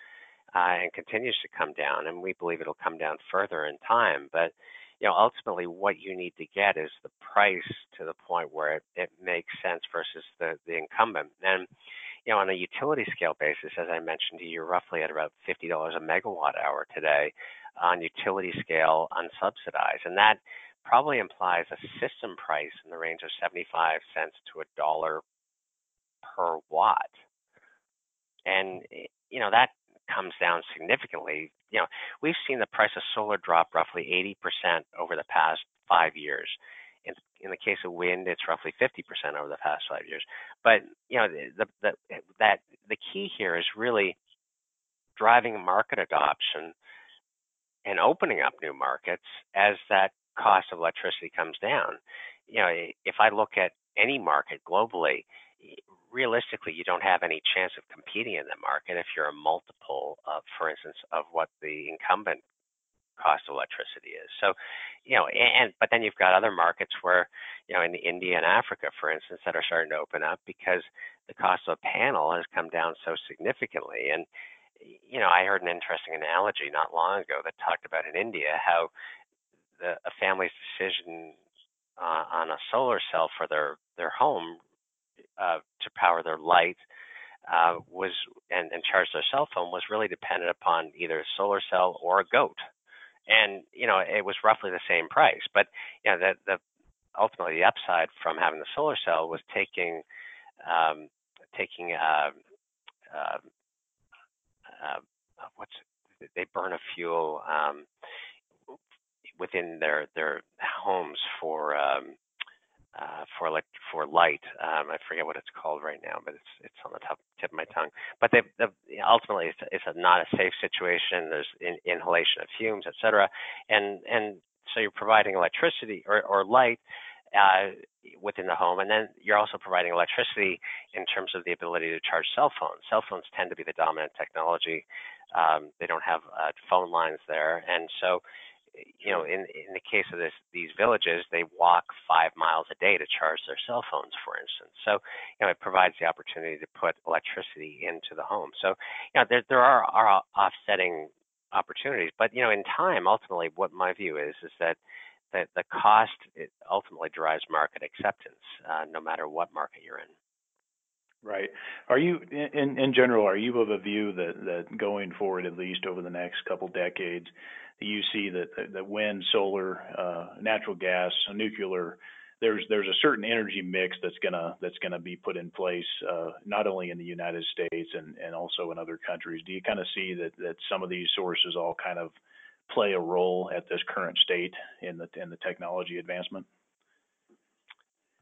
uh, and continues to come down, and we believe it'll come down further in time. But you know, ultimately, what you need to get is the price to the point where it, it makes sense versus the, the incumbent. And you know, on a utility scale basis, as I mentioned to you, roughly at about fifty dollars a megawatt hour today on utility scale unsubsidized. And that probably implies a system price in the range of seventy-five cents to a dollar per watt. And, you know, that comes down significantly. You know, we've seen the price of solar drop roughly eighty percent over the past five years. In, in the case of wind, it's roughly fifty percent over the past five years. But, you know, the, the, that, the key here is really driving market adoption and opening up new markets as that cost of electricity comes down. You know, if I look at any market globally, realistically, you don't have any chance of competing in the market if you're a multiple of, for instance, of what the incumbent cost of electricity is. So, you know, and but then you've got other markets where, you know, in India and Africa, for instance, that are starting to open up because the cost of a panel has come down so significantly. And you know, I heard an interesting analogy not long ago that talked about in India how the, a family's decision uh, on a solar cell for their their home uh, to power their light uh, was and, and charge their cell phone was really dependent upon either a solar cell or a goat, and you know it was roughly the same price. But you know, the, the ultimately the upside from having the solar cell was taking um, taking uh, uh, Uh, what's they burn a fuel um, within their their homes for um, uh, for elect for light. Um, I forget what it's called right now, but it's it's on the top tip of my tongue. But they, the, ultimately, it's, it's a, not a safe situation. There's in, inhalation of fumes, et cetera, and and so you're providing electricity or, or light uh, within the home, and then you're also providing electricity in terms of the ability to charge cell phones. Cell phones tend to be the dominant technology. Um, they don't have uh, phone lines there, and so, you know, in in the case of this, these villages, they walk five miles a day to charge their cell phones, for instance. So, you know, it provides the opportunity to put electricicity into the home. So, you know, there there are, are offsetting opportunities, but you know, in time, ultimately, what my view is is that The, the cost it ultimately drives market acceptance, uh, no matter what market you're in. Right. Are you, in, in general, are you of a view that, that going forward, at least over the next couple decades, you see that, that wind, solar, uh, natural gas, nuclear, there's there's a certain energy mix that's gonna that's gonna be put in place, uh, not only in the United States and, and also in other countries? Do you kind of see that, that some of these sources all kind of play a role at this current state in the in the technology advancement?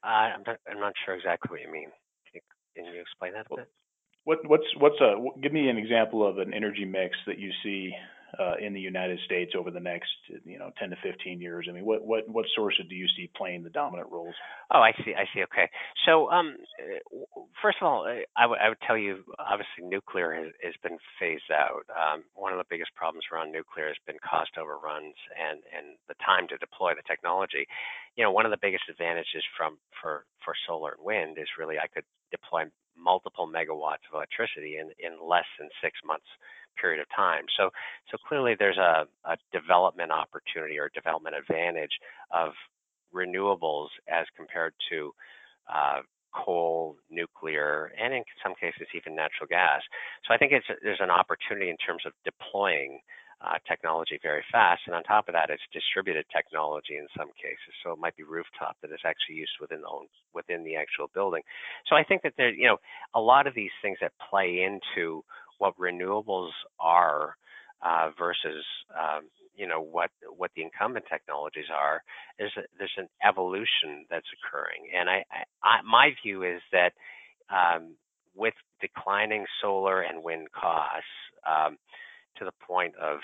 Uh, I'm not, I'm not sure exactly what you mean. Can you, can you explain that a bit? What what's what's a give me an example of an energy mix that you see uh, in the United States over the next you know ten to fifteen years? I mean, what what what sources do you see playing the dominant roles? Oh, I see, I see. Okay, so um, first of all, I, w I would tell you obviously nuclear has, has been phased out. Um, one of the biggest problems around nuclear has been cost overruns and and the time to deploy the technology. You know, one of the biggest advantages from for for solar and wind is really I could deploy multiple megawatts of electricity in, in less than six months period of time. So so clearly there's a, a development opportunity or development advantage of renewables as compared to uh, coal, nuclear, and in some cases even natural gas. So I think it's there's an opportunity in terms of deploying uh, technology very fast, and on top of that, it's distributed technology in some cases. So it might be rooftop that is actually used within the own, within the actual building. So I think that there, you know, a lot of these things that play into what renewables are uh, versus, um, you know, what what the incumbent technologies are, there's, a, there's an evolution that's occurring. And I, I my view is that um, with declining solar and wind costs um, to the point of,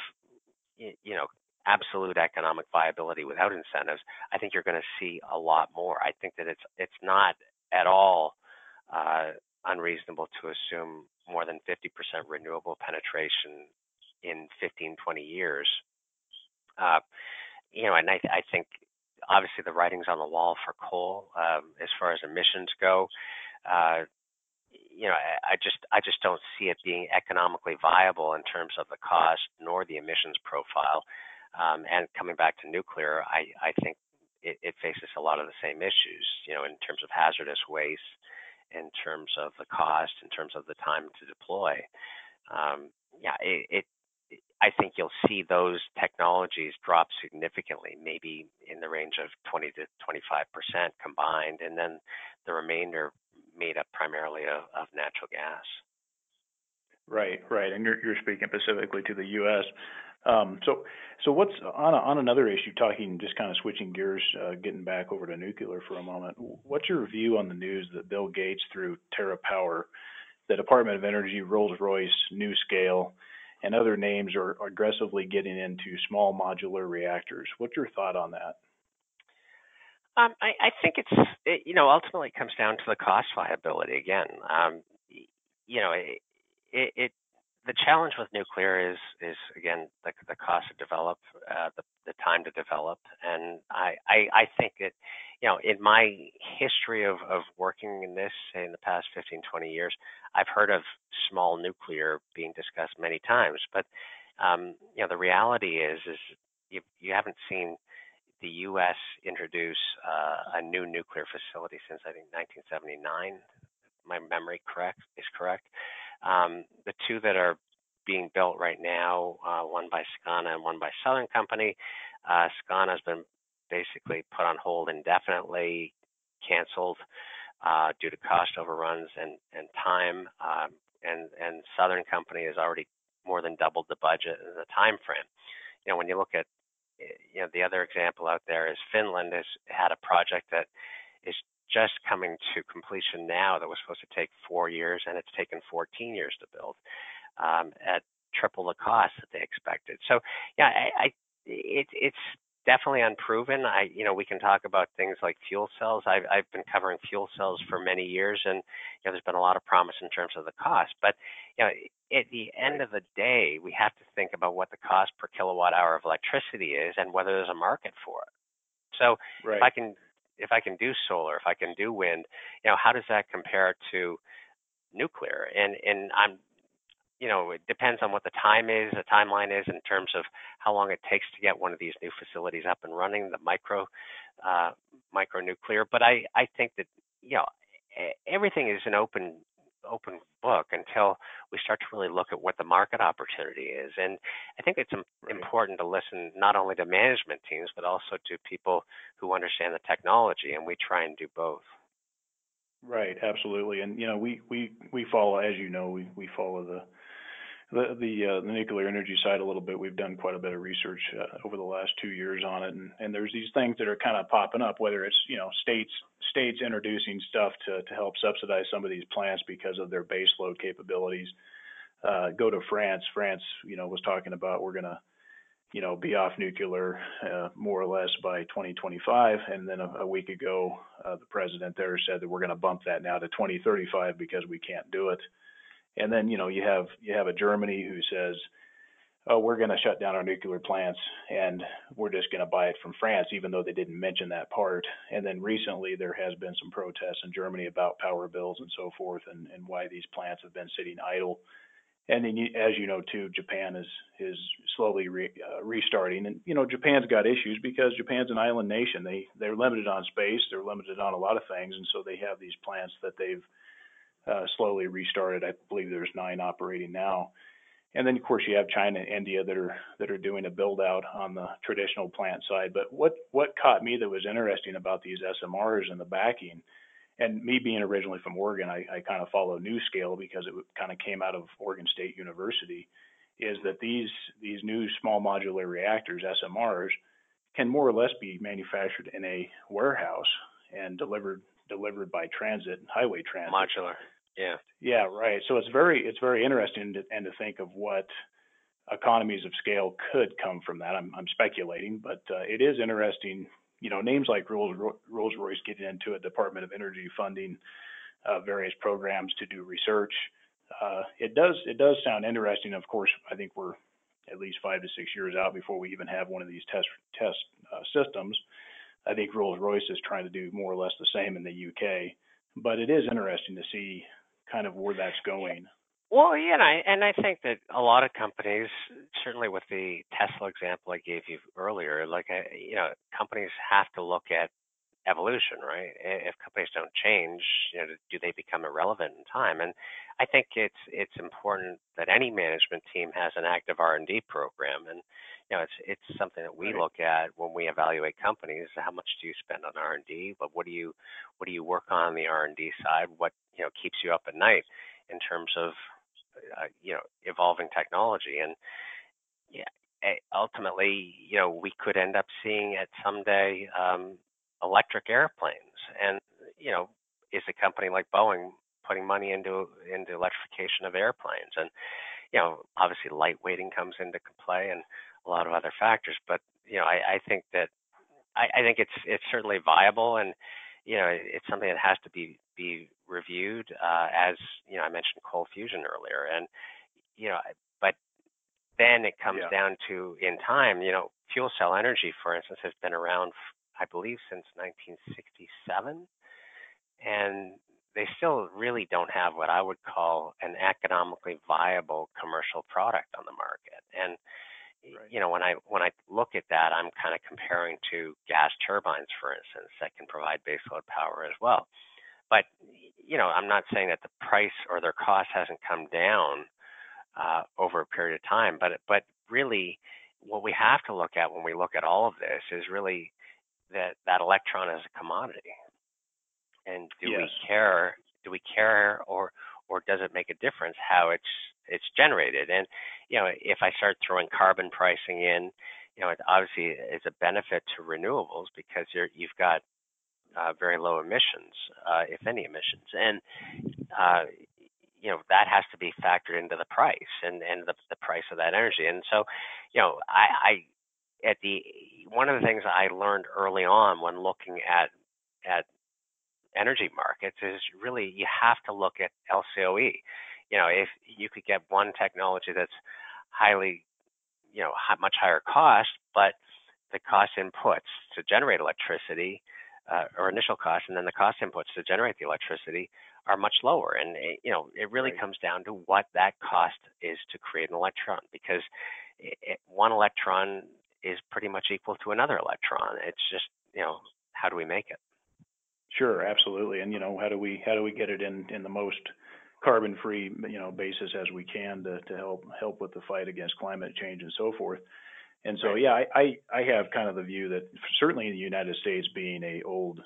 you know, absolute economic viability without incentives, I think you're going to see a lot more. I think that it's it's not at all uh, unreasonable to assume more than fifty percent renewable penetration in fifteen, twenty years. Uh, you know, and I, I think obviously the writing's on the wall for coal um, as far as emissions go. Uh, you know, I, I just I just don't see it being economically viable in terms of the cost nor the emissions profile. Um, and coming back to nuclear, I, I think it, it faces a lot of the same issues, you know, in terms of hazardous waste, in terms of the cost, in terms of the time to deploy. Um, yeah, it, it. I think you'll see those technologies drop significantly, maybe in the range of twenty to twenty-five percent combined, and then the remainder made up primarily of, of natural gas. Right, right, and you're, you're speaking specifically to the U S. Um, so, so what's on a, on another issue? Talking just kind of switching gears, uh, getting back over to nuclear for a moment. What's your view on the news that Bill Gates, through Terra Power, the Department of Energy, Rolls Royce, NuScale, and other names are, are aggressively getting into small modular reactors? What's your thought on that? Um, I, I think it's it, you know ultimately it comes down to the cost viability again. Um, you know. It, It, it the challenge with nuclear is is again the the cost to develop, uh, the the time to develop, and I, I I think that you know in my history of of working in this, say in the past fifteen, twenty years, I've heard of small nuclear being discussed many times, but um, you know the reality is is you you haven't seen the U S introduce uh, a new nuclear facility since I think nineteen seventy-nine. My memory correct is correct. Um, the two that are being built right now, uh, one by SCANA and one by Southern Company. Uh, SCANA has been basically put on hold indefinitely, canceled uh, due to cost overruns and, and time. Um, and, and Southern Company has already more than doubled the budget and the time frame. You know, when you look at, you know, the other example out there is Finland has had a project that is just coming to completion now that was supposed to take four years, and it's taken fourteen years to build um, at triple the cost that they expected. So, yeah, I, I, it, it's definitely unproven. I, you know, we can talk about things like fuel cells. I've, I've been covering fuel cells for many years, and you know, there's been a lot of promise in terms of the cost. But you know, at the end of the day, we have to think about what the cost per kilowatt hour of electricity is, and whether there's a market for it. So, right. if I can. If I can do solar, if I can do wind, you know, how does that compare to nuclear? And and I'm, you know, it depends on what the time is, the timeline is in terms of how long it takes to get one of these new facilities up and running, the micro, uh, micro nuclear. But I, I think that you know everything is an open open book until we start to really look at what the market opportunity is. And I think it's important to listen not only to management teams, but also to people who understand the technology, and we try and do both. Right, absolutely. And, you know, we, we, we follow, as you know, we, we follow the the the, uh, the nuclear energy side a little bit. We've done quite a bit of research uh, over the last two years on it, and, and there's these things that are kind of popping up, whether it's, you know, states states introducing stuff to, to help subsidize some of these plants because of their baseload capabilities. Uh, go to France. France, you know, was talking about we're going to, you know, be off nuclear uh, more or less by twenty twenty-five. And then a, a week ago, uh, the president there said that we're going to bump that now to twenty thirty-five because we can't do it. And then, you know, you have you have a Germany who says, oh, we're going to shut down our nuclear plants and we're just going to buy it from France, even though they didn't mention that part. And then recently there has been some protests in Germany about power bills and so forth, and, and why these plants have been sitting idle. And then, as you know, too, Japan is is slowly re, uh, restarting. And, you know, Japan's got issues because Japan's an island nation. They, they're limited on space. They're limited on a lot of things. And so they have these plants that they've uh, slowly restarted. I believe there's nine operating now. And then, of course, you have China and India that are that are doing a build out on the traditional plant side. But what what caught me that was interesting about these S M Rs and the backing, and me being originally from Oregon, I, I kind of follow NuScale because it kind of came out of Oregon State University, is that these these new small modular reactors, S M Rs, can more or less be manufactured in a warehouse and delivered delivered by transit, highway transit. Modular. Yeah. Yeah. Right. So it's very, it's very interesting to, and to think of what economies of scale could come from that. I'm, I'm speculating, but uh, it is interesting. You know, names like Rolls Royce getting into a Department of Energy funding, uh, various programs to do research. Uh, it does it does sound interesting. Of course, I think we're at least five to six years out before we even have one of these test test uh, systems. I think Rolls Royce is trying to do more or less the same in the U K, but it is interesting to see kind of where that's going. Well, yeah, and I, and I think that a lot of companies, certainly with the Tesla example I gave you earlier, like, you know, companies have to look at evolution, right? If companies don't change, you know, do they become irrelevant in time? And I think it's it's important that any management team has an active R and D program, and you know, it's it's something that we look at when we evaluate companies. How much do you spend on R and D? But what do you what do you work on the R and D side? What, you know, keeps you up at night in terms of uh, you know, evolving technology? And yeah, ultimately, you know, we could end up seeing it someday. Um, electric airplanes, and you know, is a company like Boeing putting money into into electrification of airplanes? And you know, obviously lightweighting comes into play and a lot of other factors, but you know, I, I think that I, I think it's it's certainly viable, and you know, it, it's something that has to be be reviewed, uh, as you know, I mentioned coal fusion earlier, and you know, but then it comes yeah. down to in time. You know, fuel cell energy, for instance, has been around for, I believe, since nineteen sixty-seven, and they still really don't have what I would call an economically viable commercial product on the market. And right. you know, when I when I look at that, I'm kind of comparing to gas turbines, for instance, that can provide baseload power as well. But you know, I'm not saying that the price or their cost hasn't come down uh, over a period of time, but but really, what we have to look at when we look at all of this is really that that electron is a commodity, and do yes. we care do we care or or does it make a difference how it's it's generated? And you know, if I start throwing carbon pricing in, you know, it obviously is a benefit to renewables because you're you've got uh, very low emissions, uh, if any emissions, and uh, you know, that has to be factored into the price and and the, the price of that energy. And so you know, I, I At the one of the things I learned early on when looking at at energy markets is really you have to look at L C O E. You know, if you could get one technology that's highly, you know, much higher cost, but the cost inputs to generate electricity, uh, or initial cost, and then the cost inputs to generate the electricity are much lower. And it, you know, it really right. comes down to what that cost is to create an electron, because it, it, one electron is pretty much equal to another electron. It's just, you know, how do we make it? Sure, absolutely. And you know, how do we how do we get it in, in the most carbon-free, you know, basis as we can to, to help help with the fight against climate change and so forth. And so, yeah, I, I, I have kind of the view that certainly in the United States, being a old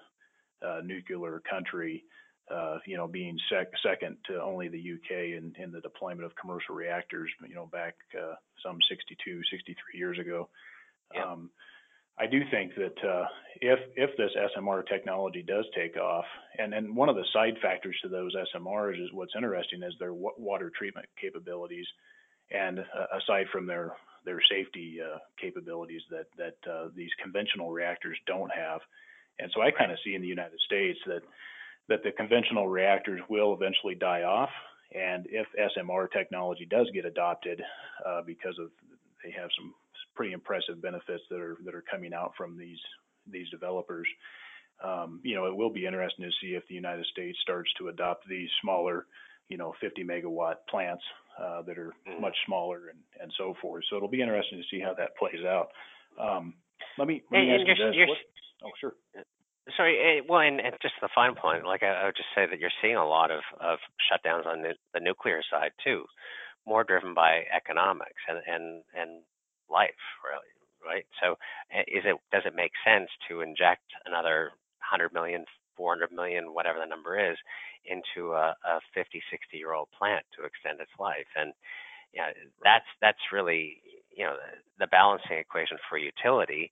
uh, nuclear country, uh, you know, being sec- second to only the U K in, in the deployment of commercial reactors, you know, back uh, some sixty-two, sixty-three years ago. Yeah. Um, I do think that uh, if if this S M R technology does take off, and, and one of the side factors to those S M Rs is what's interesting is their w- water treatment capabilities, and uh, aside from their their safety uh, capabilities that that uh, these conventional reactors don't have. And so I kind of see in the United States that that the conventional reactors will eventually die off, and if S M R technology does get adopted, uh, because of they have some pretty impressive benefits that are that are coming out from these these developers. Um, you know, it will be interesting to see if the United States starts to adopt these smaller, you know, fifty megawatt plants uh, that are much smaller and, and so forth. So it'll be interesting to see how that plays out. Um, let me, let me and, ask and you this. What, oh, sure. Sorry. Well, and, and just the final point, like I, I would just say that you're seeing a lot of, of shutdowns on the, the nuclear side too, more driven by economics and and and. life, really, right? So is it does it make sense to inject another one hundred million, four hundred million, whatever the number is, into a, a fifty, sixty year old plant to extend its life? And yeah, you know, that's that's really, you know, the, the balancing equation for utility.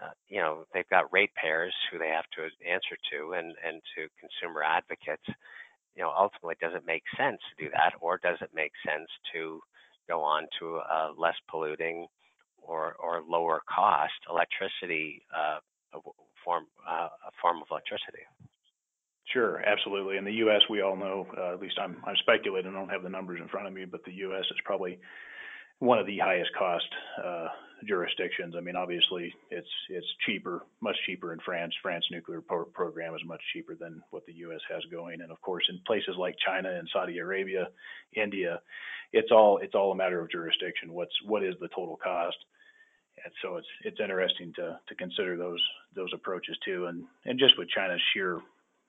Uh, you know, they've got ratepayers who they have to answer to, and and to consumer advocates. You know, ultimately, does it make sense to do that, or does it make sense to go on to uh, less polluting or, or lower cost electricity, uh, form, uh, a form of electricity. Sure, absolutely. In the U S, we all know, uh, at least I'm, I'm speculating, I don't have the numbers in front of me, but the U S is probably one of the highest cost uh, jurisdictions. I mean, obviously, it's it's cheaper, much cheaper in France. France's nuclear power program is much cheaper than what the U S has going. And of course, in places like China and Saudi Arabia, India, it's all it's all a matter of jurisdiction. What's what is the total cost? And so it's it's interesting to to consider those those approaches too. And and just with China's sheer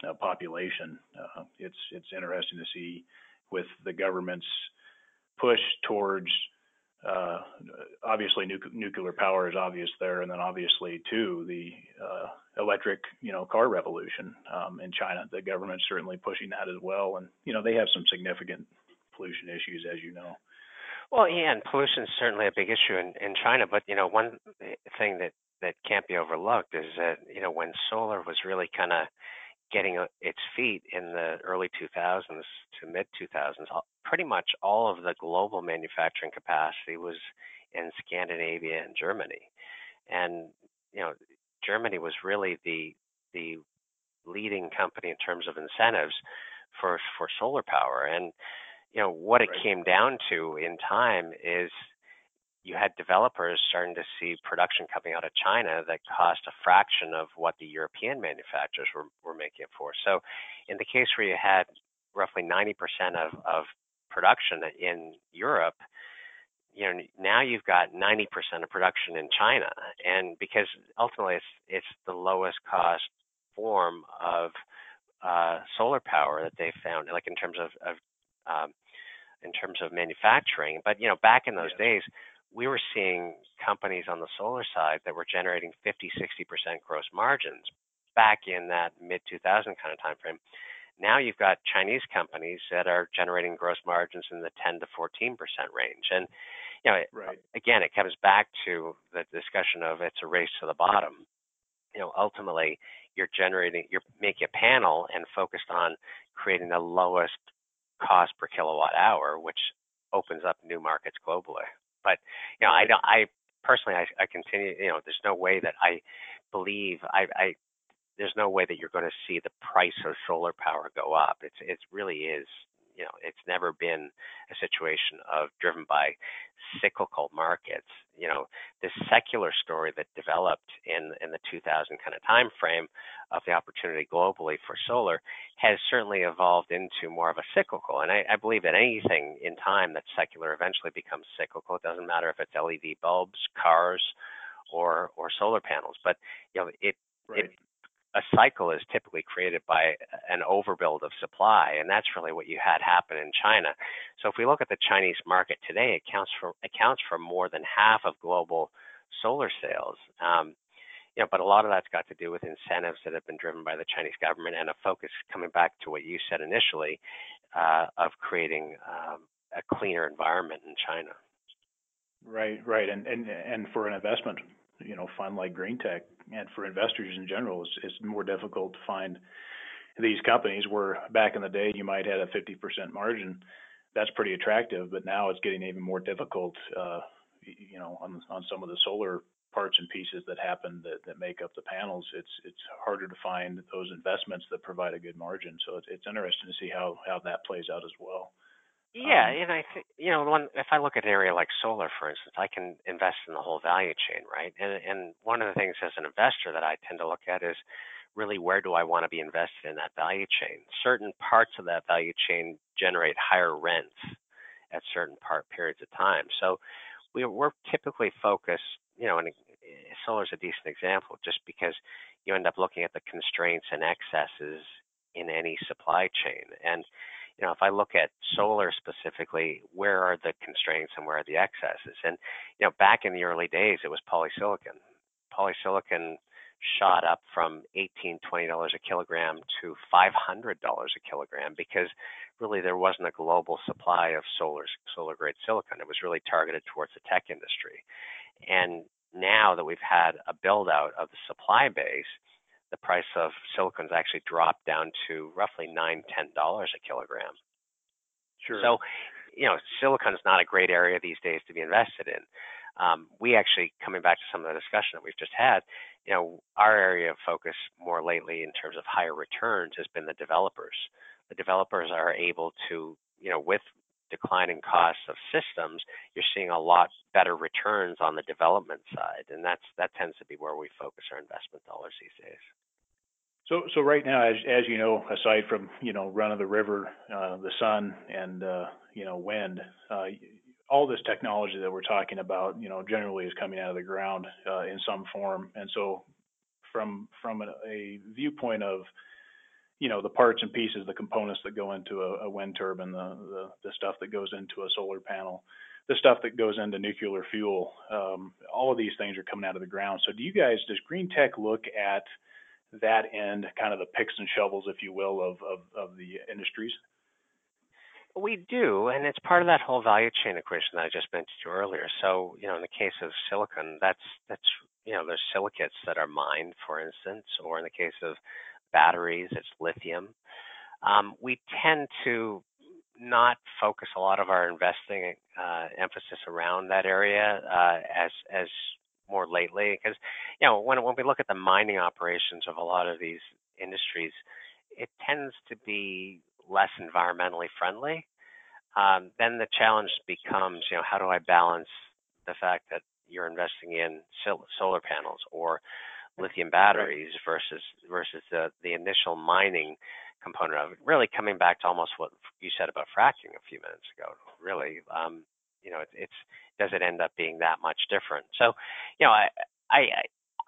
uh, population, uh, it's it's interesting to see with the government's push towards Uh, obviously, nu- nuclear power is obvious there, and then obviously too the uh, electric, you know, car revolution um, in China. The government's certainly pushing that as well, and you know they have some significant pollution issues, as you know. Well, yeah, and pollution is certainly a big issue in, in China. But you know, one thing that, that can't be overlooked is that you know when solar was really kind of getting its feet in the early two thousands to mid two thousands, pretty much all of the global manufacturing capacity was in Scandinavia and Germany. And, you know, Germany was really the the leading company in terms of incentives for, for solar power. And, you know, what it right. came down to in time is you had developers starting to see production coming out of China that cost a fraction of what the European manufacturers were, were making it for. So in the case where you had roughly ninety percent of, of production in Europe, you know, now you've got ninety percent of production in China. And because ultimately it's, it's the lowest cost form of uh, solar power that they found, like in terms of, of um, in terms of manufacturing. But, you know, back in those yeah. days, we were seeing companies on the solar side that were generating fifty, sixty percent gross margins back in that mid two thousand kind of time frame. Now you've got Chinese companies that are generating gross margins in the ten to fourteen percent range. And, you know, right. again, it comes back to the discussion of it's a race to the bottom. You know, ultimately, you're generating, you're making a panel and focused on creating the lowest cost per kilowatt hour, which opens up new markets globally. But, you know, I don't, I personally, I, I continue, you know, there's no way that I believe I, I, there's no way that you're going to see the price of solar power go up. It's, it really is, you know, it's never been a situation of driven by cyclical markets. You know, this secular story that developed in, in the two thousand kind of time frame of the opportunity globally for solar has certainly evolved into more of a cyclical. And I, I believe that anything in time that's secular eventually becomes cyclical. It doesn't matter if it's L E D bulbs, cars, or or solar panels. But you know, it right. it a cycle is typically created by an overbuild of supply, and that's really what you had happen in China. So if we look at the Chinese market today, it accounts for accounts for more than half of global solar sales. Um, you know, but a lot of that's got to do with incentives that have been driven by the Chinese government and a focus coming back to what you said initially uh, of creating um, a cleaner environment in China. Right, right, and and and for an investment, you know, fund like GreenTech, and for investors in general, it's, it's more difficult to find these companies where back in the day you might have a fifty percent margin. That's pretty attractive, but now it's getting even more difficult, uh, you know, on, on some of the solar parts and pieces that happen that, that make up the panels. It's it's harder to find those investments that provide a good margin. So it's, it's interesting to see how, how that plays out as well. Yeah, um, and I think, you know, one, if I look at an area like solar, for instance, I can invest in the whole value chain, right? And and one of the things as an investor that I tend to look at is really where do I want to be invested in that value chain? Certain parts of that value chain generate higher rents at certain part periods of time. So we, we're typically focused, you know, and solar is a decent example just because you end up looking at the constraints and excesses in any supply chain. And you know, if I look at solar specifically, where are the constraints and where are the excesses? And, you know, back in the early days, it was polysilicon. Polysilicon shot up from eighteen dollars, twenty dollars a kilogram to five hundred dollars a kilogram because really there wasn't a global supply of solar, solar grade silicon. It was really targeted towards the tech industry. And now that we've had a build out of the supply base, the price of silicon's actually dropped down to roughly nine dollars, ten dollars a kilogram. Sure. So you know, silicon's not a great area these days to be invested in. Um, we actually, coming back to some of the discussion that we've just had, you know, our area of focus more lately in terms of higher returns has been the developers. The developers are able to, you know, with declining costs of systems, you're seeing a lot better returns on the development side. And that's that tends to be where we focus our investment dollars these days. So, so right now, as as you know, aside from, you know, run of the river, uh, the sun and, uh, you know, wind, uh, all this technology that we're talking about, you know, generally is coming out of the ground uh, in some form. And so from from a, a viewpoint of, you know, the parts and pieces, the components that go into a, a wind turbine, the, the, the stuff that goes into a solar panel, the stuff that goes into nuclear fuel, um, all of these things are coming out of the ground. So do you guys, does GreenTech look at that end, kind of the picks and shovels, if you will, of, of, of the industries? We do, and it's part of that whole value chain equation that I just mentioned to you earlier. So, you know, in the case of silicon, that's, that's you know, there's silicates that are mined, for instance, or in the case of batteries, it's lithium. Um, we tend to not focus a lot of our investing uh, emphasis around that area uh, as as more lately, because, you know, when when we look at the mining operations of a lot of these industries, it tends to be less environmentally friendly. Um, then the challenge becomes, you know, how do I balance the fact that you're investing in solar panels or lithium batteries versus versus the, the initial mining component of it? Really coming back to almost what you said about fracking a few minutes ago, really. Um, you know, it, it's, does it end up being that much different? So, you know, I, I,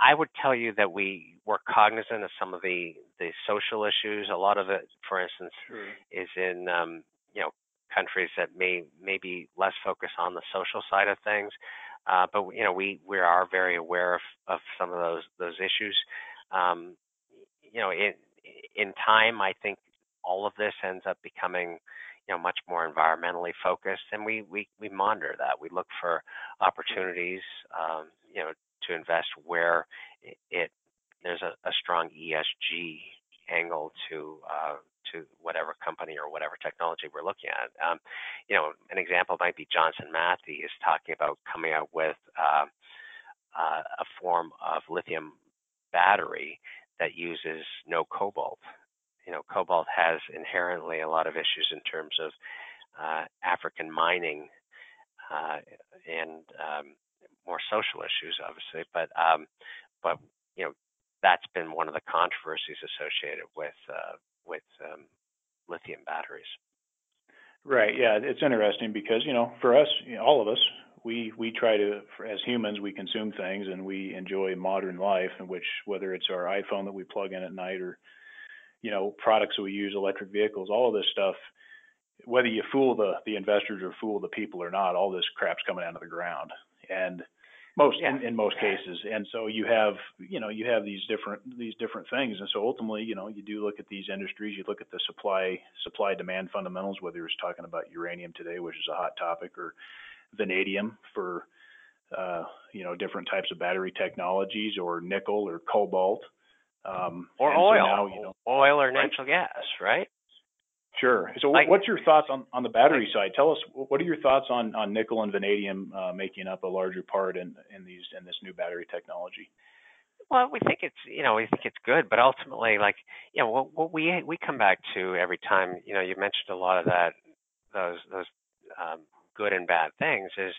I would tell you that we were cognizant of some of the, the social issues. A lot of it, for instance, sure. is in, um, you know, countries that may, may be less focused on the social side of things. Uh, but, you know, we, we are very aware of, of some of those, those issues. Um, you know, in, in time, I think all of this ends up becoming, you know, much more environmentally focused, and we we we monitor that. We look for opportunities, um, you know, to invest where it, it there's a, a strong E S G angle to uh, to whatever company or whatever technology we're looking at. Um, you know, an example might be Johnson Matthey is talking about coming out with uh, uh, a form of lithium battery that uses no cobalt. You know, cobalt has inherently a lot of issues in terms of uh, African mining uh, and um, more social issues, obviously. But um, but you know, that's been one of the controversies associated with uh, with um, lithium batteries. Right. Yeah, it's interesting because, you know, for us, you know, all of us, we we try to, as humans, we consume things and we enjoy modern life, in which whether it's our iPhone that we plug in at night or, you know, products that we use, electric vehicles, all of this stuff, whether you fool the, the investors or fool the people or not, all this crap's coming out of the ground, and most yeah. in, in most cases. And so you have, you know, you have these different these different things. And so ultimately, you know, you do look at these industries, you look at the supply supply demand fundamentals, whether it's talking about uranium today, which is a hot topic, or vanadium for uh, you know, different types of battery technologies, or nickel or cobalt. Um, or oil, so now, you know, oil or natural right? gas, right? Sure. So like, what's your thoughts on, on the battery side? Tell us, what are your thoughts on, on nickel and vanadium uh, making up a larger part in, in these in this new battery technology? Well, we think it's, you know, we think it's good, but ultimately, like, you know, what, what we we come back to every time, you know, you mentioned a lot of that, those those um, good and bad things, is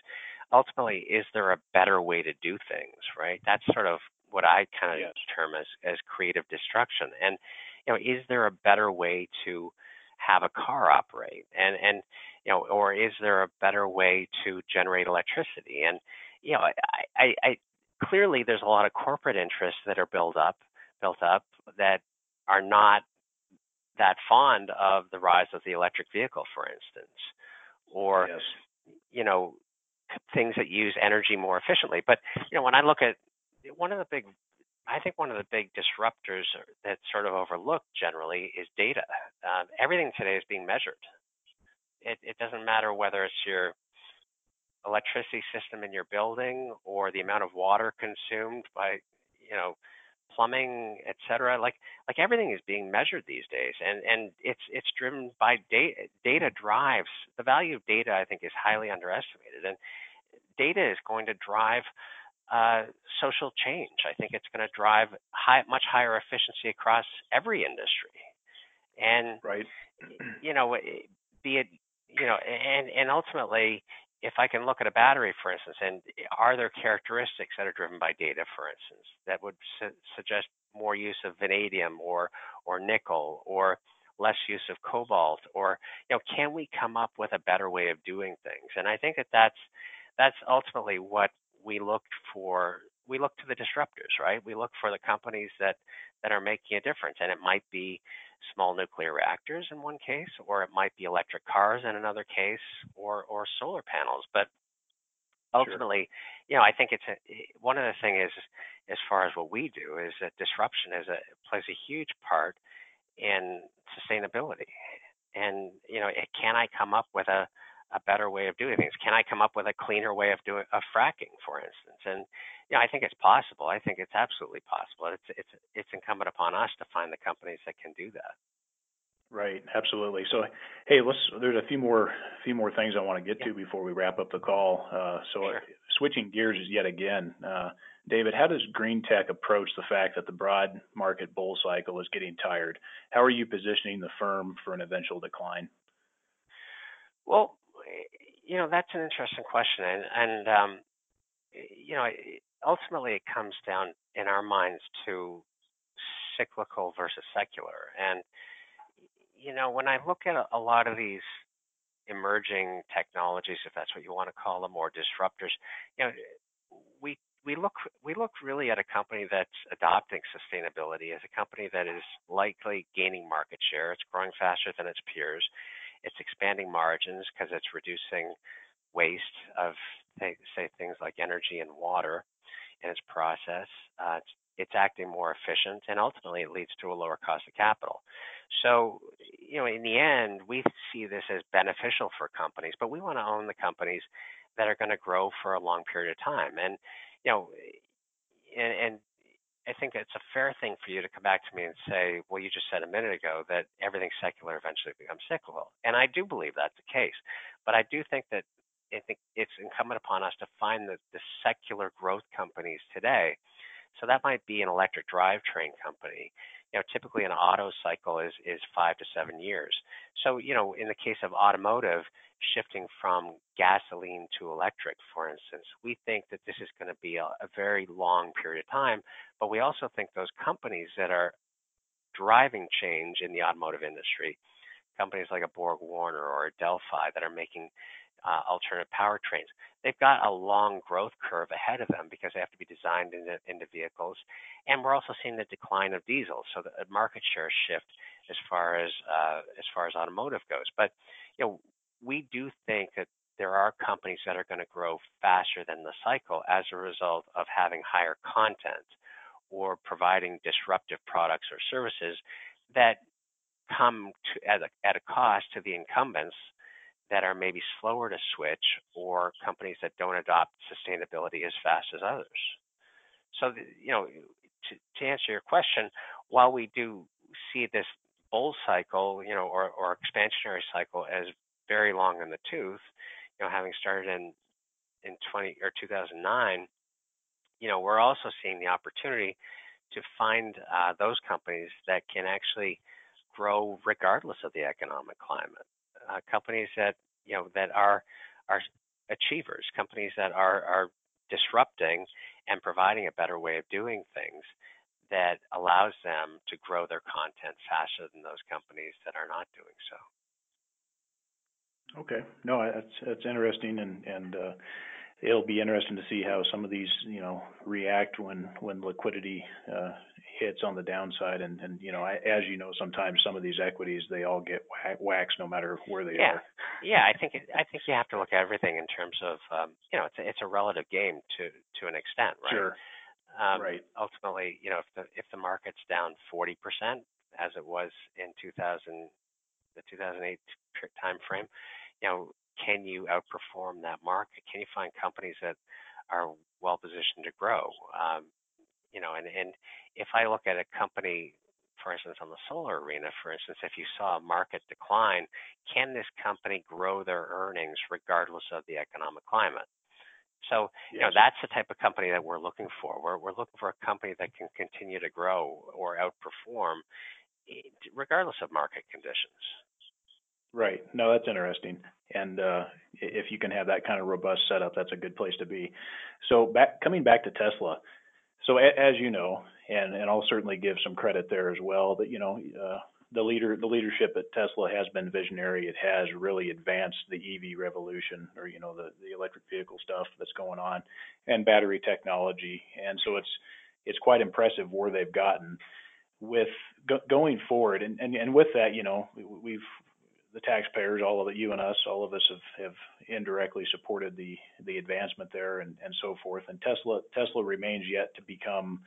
ultimately, is there a better way to do things, right? That's sort of what I kind of yes. term as, as creative destruction. And, you know, is there a better way to have a car operate? And, and, you know, or is there a better way to generate electricity? And, you know, I, I, I clearly there's a lot of corporate interests that are built up, built up that are not that fond of the rise of the electric vehicle, for instance, or, yes. you know, things that use energy more efficiently. But, you know, when I look at, One of the big, I think one of the big disruptors that's sort of overlooked generally is data. Um, everything today is being measured. It, it doesn't matter whether it's your electricity system in your building or the amount of water consumed by, you know, plumbing, et cetera. Like, like everything is being measured these days, and, and it's it's driven by data. Data drives the value of data. I think is highly underestimated, and data is going to drive uh, social change. I think it's going to drive high, much higher efficiency across every industry, and right. you know, be it you know, and and ultimately. If I can look at a battery, for instance, and are there characteristics that are driven by data, for instance, that would su- suggest more use of vanadium or or nickel or less use of cobalt, or you know, can we come up with a better way of doing things? And I think that that's that's ultimately what we looked for. We look to the disruptors, right? We look for the companies that that are making a difference, and it might be small nuclear reactors in one case, or it might be electric cars in another case, or or solar panels. But ultimately, sure. you know, I think it's a, one of the things is, as far as what we do, is that disruption is a plays a huge part in sustainability. And you know, it, can I come up with a a better way of doing things? Can I come up with a cleaner way of doing of fracking, for instance? And you know, I think it's possible. I think it's absolutely possible. It's it's it's incumbent upon us to find the companies that can do that. Right. Absolutely. So, hey, let's. There's a few more few more things I want to get yeah. to before we wrap up the call. Uh, so, sure. switching gears is yet again, uh, David. How does GreenTech approach the fact that the broad market bull cycle is getting tired? How are you positioning the firm for an eventual decline? Well. You know, that's an interesting question, and, and um, you know, ultimately it comes down in our minds to cyclical versus secular. And you know, when I look at a lot of these emerging technologies, if that's what you want to call them, or disruptors, you know, we we look we look really at a company that's adopting sustainability as a company that is likely gaining market share. It's growing faster than its peers. It's expanding margins because it's reducing waste of, th- say, things like energy and water in its process. Uh, it's, it's acting more efficient, and ultimately it leads to a lower cost of capital. So, you know, in the end, we see this as beneficial for companies, but we want to own the companies that are going to grow for a long period of time. And, you know, and, and I think it's a fair thing for you to come back to me and say, well, you just said a minute ago that everything secular eventually becomes cyclical. And I do believe that's the case. But I do think that I think it's incumbent upon us to find the, the secular growth companies today. So that might be an electric drivetrain company. You know, typically an auto cycle is, is five to seven years. So, you know, in the case of automotive, shifting from gasoline to electric, for instance, we think that this is going to be a, a very long period of time, but we also think those companies that are driving change in the automotive industry, companies like a BorgWarner or a Delphi that are making uh, alternative powertrains, they've got a long growth curve ahead of them because they have to be designed into, into vehicles. And we're also seeing the decline of diesel, so the market share shift as far as uh, as far as automotive goes. But you know, we do think that there are companies that are going to grow faster than the cycle as a result of having higher content or providing disruptive products or services that come to, at, a, at a cost to the incumbents that are maybe slower to switch or companies that don't adopt sustainability as fast as others. So, the, you know, to, to answer your question, while we do see this bull cycle, you know, or, or expansionary cycle as very long in the tooth, you know, having started in in twenty or two thousand nine, you know, we're also seeing the opportunity to find uh, those companies that can actually grow regardless of the economic climate. Uh, companies that you know that are are achievers, companies that are are disrupting and providing a better way of doing things that allows them to grow their content faster than those companies that are not doing so. Okay. No, that's that's interesting, and and uh, it'll be interesting to see how some of these, you know, react when when liquidity uh, hits on the downside. And and you know, I, as you know, sometimes some of these equities they all get waxed no matter where they yeah. are. Yeah, I think it, I think you have to look at everything in terms of um, you know, it's a, it's a relative game to to an extent, right? Sure. Um, right. Ultimately, you know, if the if the market's down forty percent as it was in two thousand the two thousand eight time frame, you know, can you outperform that market? Can you find companies that are well positioned to grow? Um, you know, and, and if I look at a company, for instance, on the solar arena, for instance, if you saw a market decline, can this company grow their earnings regardless of the economic climate? So, you know, that's the type of company that we're looking for. We're, we're looking for a company that can continue to grow or outperform regardless of market conditions. Right. No, that's interesting. And uh, if you can have that kind of robust setup, that's a good place to be. So back, coming back to Tesla, so a, as you know, and, and I'll certainly give some credit there as well, that, you know, uh, the leader, the leadership at Tesla has been visionary. It has really advanced the E V revolution, or, you know, the, the electric vehicle stuff that's going on, and battery technology. And so it's it's quite impressive where they've gotten with go, going forward. And, and, and with that, you know, we've the taxpayers, all of it, you and us, all of us have, have indirectly supported the the advancement there and, and so forth. And Tesla Tesla remains yet to become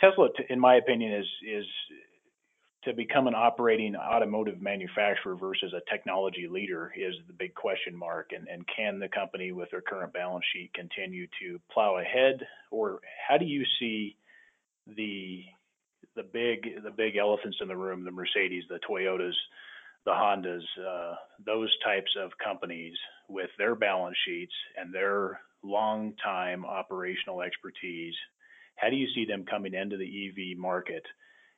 Tesla, in my opinion, is is to become an operating automotive manufacturer versus a technology leader is the big question mark. And, and can the company with their current balance sheet continue to plow ahead? Or how do you see the the big the big elephants in the room, the Mercedes, the Toyotas, the Hondas, uh, those types of companies with their balance sheets and their long time operational expertise? How do you see them coming into the E V market?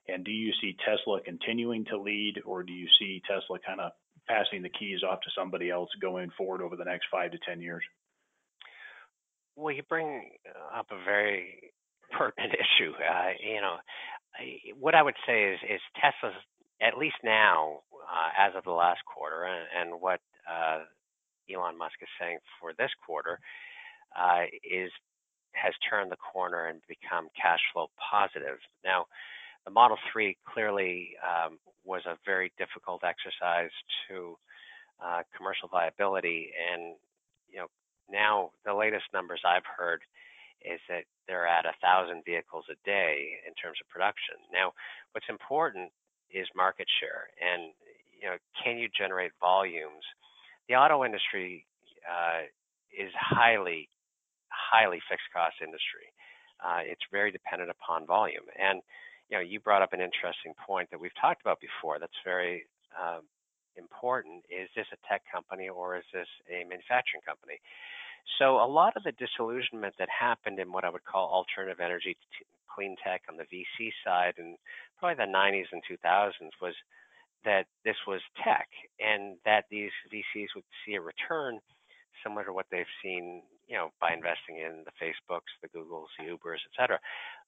And do you see Tesla continuing to lead, or do you see Tesla kind of passing the keys off to somebody else going forward over the next five to ten years? Well, you bring up a very pertinent issue. Uh, you know, I, what I would say is, is Tesla's, at least now, uh, as of the last quarter, and, and what uh, Elon Musk is saying for this quarter, uh, is has turned the corner and become cash flow positive. Now, the Model three clearly um, was a very difficult exercise to uh, commercial viability, and you know now the latest numbers I've heard is that they're at a thousand vehicles a day in terms of production. Now, what's important is market share, and you know can you generate volumes? The auto industry uh, is highly, highly fixed cost industry. Uh, it's very dependent upon volume. And you know, you brought up an interesting point that we've talked about before that's very um, important. Is this a tech company or is this a manufacturing company? So a lot of the disillusionment that happened in what I would call alternative energy, t- clean tech on the V C side, and probably the nineties and two thousands, was that this was tech and that these V Cs would see a return similar to what they've seen, you know, by investing in the Facebooks, the Googles, the Ubers, et cetera.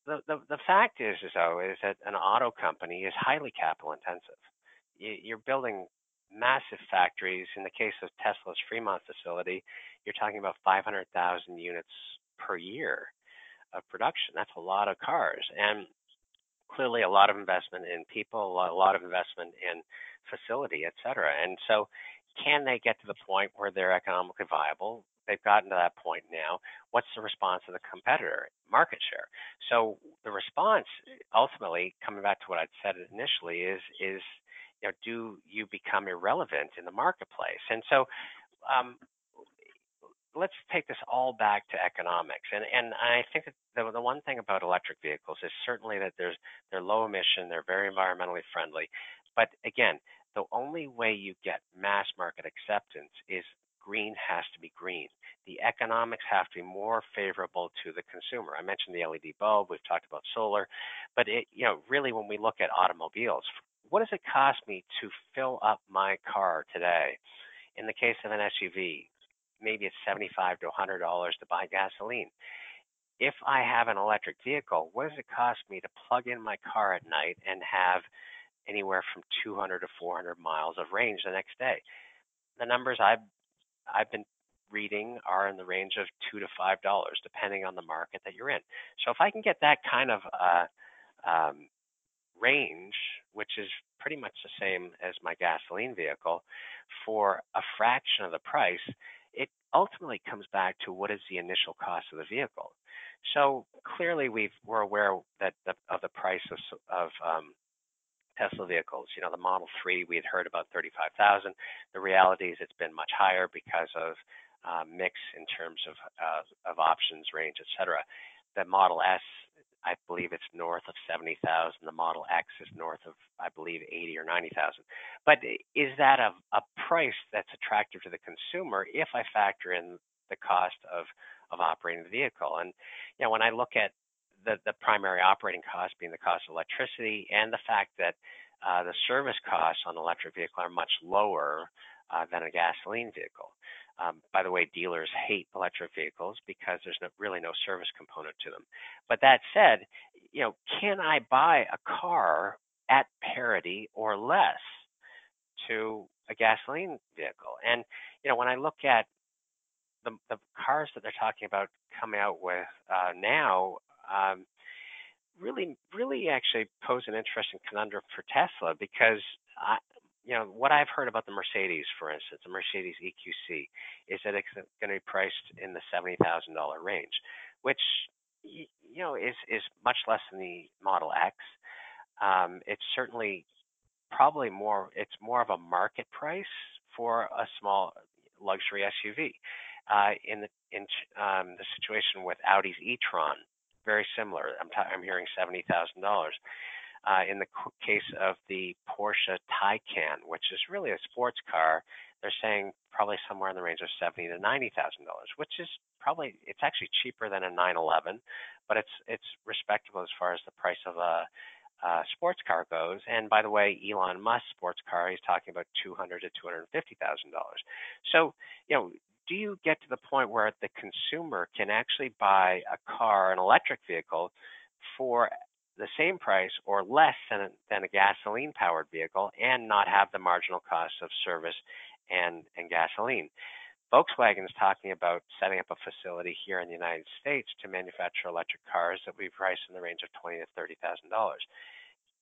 The, the, the fact is, is, though, is that an auto company is highly capital intensive. You, you're building massive factories. In the case of Tesla's Fremont facility, you're talking about five hundred thousand units per year of production. That's a lot of cars. And clearly a lot of investment in people, a lot, a lot of investment in facility, et cetera. And so can they get to the point where they're economically viable? They've gotten to that point now. What's the response of the competitor? Market share. So the response, ultimately, coming back to what I'd said initially, is is you know, do you become irrelevant in the marketplace? And so, um, let's take this all back to economics. And and I think that the, the one thing about electric vehicles is certainly that there's they're low emission, they're very environmentally friendly. But again, the only way you get mass market acceptance is green has to be green. The economics have to be more favorable to the consumer. I mentioned the L E D bulb. We've talked about solar, but it, you know, really when we look at automobiles, what does it cost me to fill up my car today? In the case of an S U V, maybe it's seventy-five to one hundred dollars to buy gasoline. If I have an electric vehicle, what does it cost me to plug in my car at night and have anywhere from two hundred to four hundred miles of range the next day? The numbers I've I've been reading are in the range of two to five dollars, depending on the market that you're in. So if I can get that kind of uh, um, range, which is pretty much the same as my gasoline vehicle, for a fraction of the price, it ultimately comes back to what is the initial cost of the vehicle. So clearly, we've, we're aware that the, of the price of, of um, Tesla vehicles. You know, the Model three, we had heard about thirty-five thousand. The reality is it's been much higher because of uh, mix in terms of, uh, of options, range, et cetera. The Model S, I believe it's north of seventy thousand. The Model X is north of, I believe, eighty or ninety thousand. But is that a, a price that's attractive to the consumer if I factor in the cost of, of operating the vehicle? And, you know, when I look at the, the primary operating cost being the cost of electricity and the fact that uh, the service costs on an electric vehicle are much lower uh, than a gasoline vehicle. Um, by the way, dealers hate electric vehicles because there's no, really no service component to them. But that said, you know, can I buy a car at parity or less to a gasoline vehicle? And, you know, when I look at the, the cars that they're talking about coming out with uh, now, um, really, really actually pose an interesting conundrum for Tesla, because I, you know, what I've heard about the Mercedes, for instance, the Mercedes E Q C, is that it's going to be priced in the seventy thousand dollars range, which, you know, is, is much less than the Model X. Um, it's certainly probably more, it's more of a market price for a small luxury S U V. Uh, in the, in um, the situation with Audi's e-tron, very similar. I'm, t- I'm hearing seventy thousand dollars. Uh, in the case of the Porsche Taycan, which is really a sports car, they're saying probably somewhere in the range of seventy to ninety thousand dollars, which is probably, it's actually cheaper than a nine eleven, but it's it's respectable as far as the price of a, a sports car goes. And by the way, Elon Musk's sports car, he's talking about two hundred to two hundred fifty thousand dollars. So, you know, do you get to the point where the consumer can actually buy a car, an electric vehicle, for the same price or less than a, than a gasoline-powered vehicle and not have the marginal cost of service and, and gasoline? Volkswagen is talking about setting up a facility here in the United States to manufacture electric cars that we price in the range of twenty thousand to thirty thousand dollars.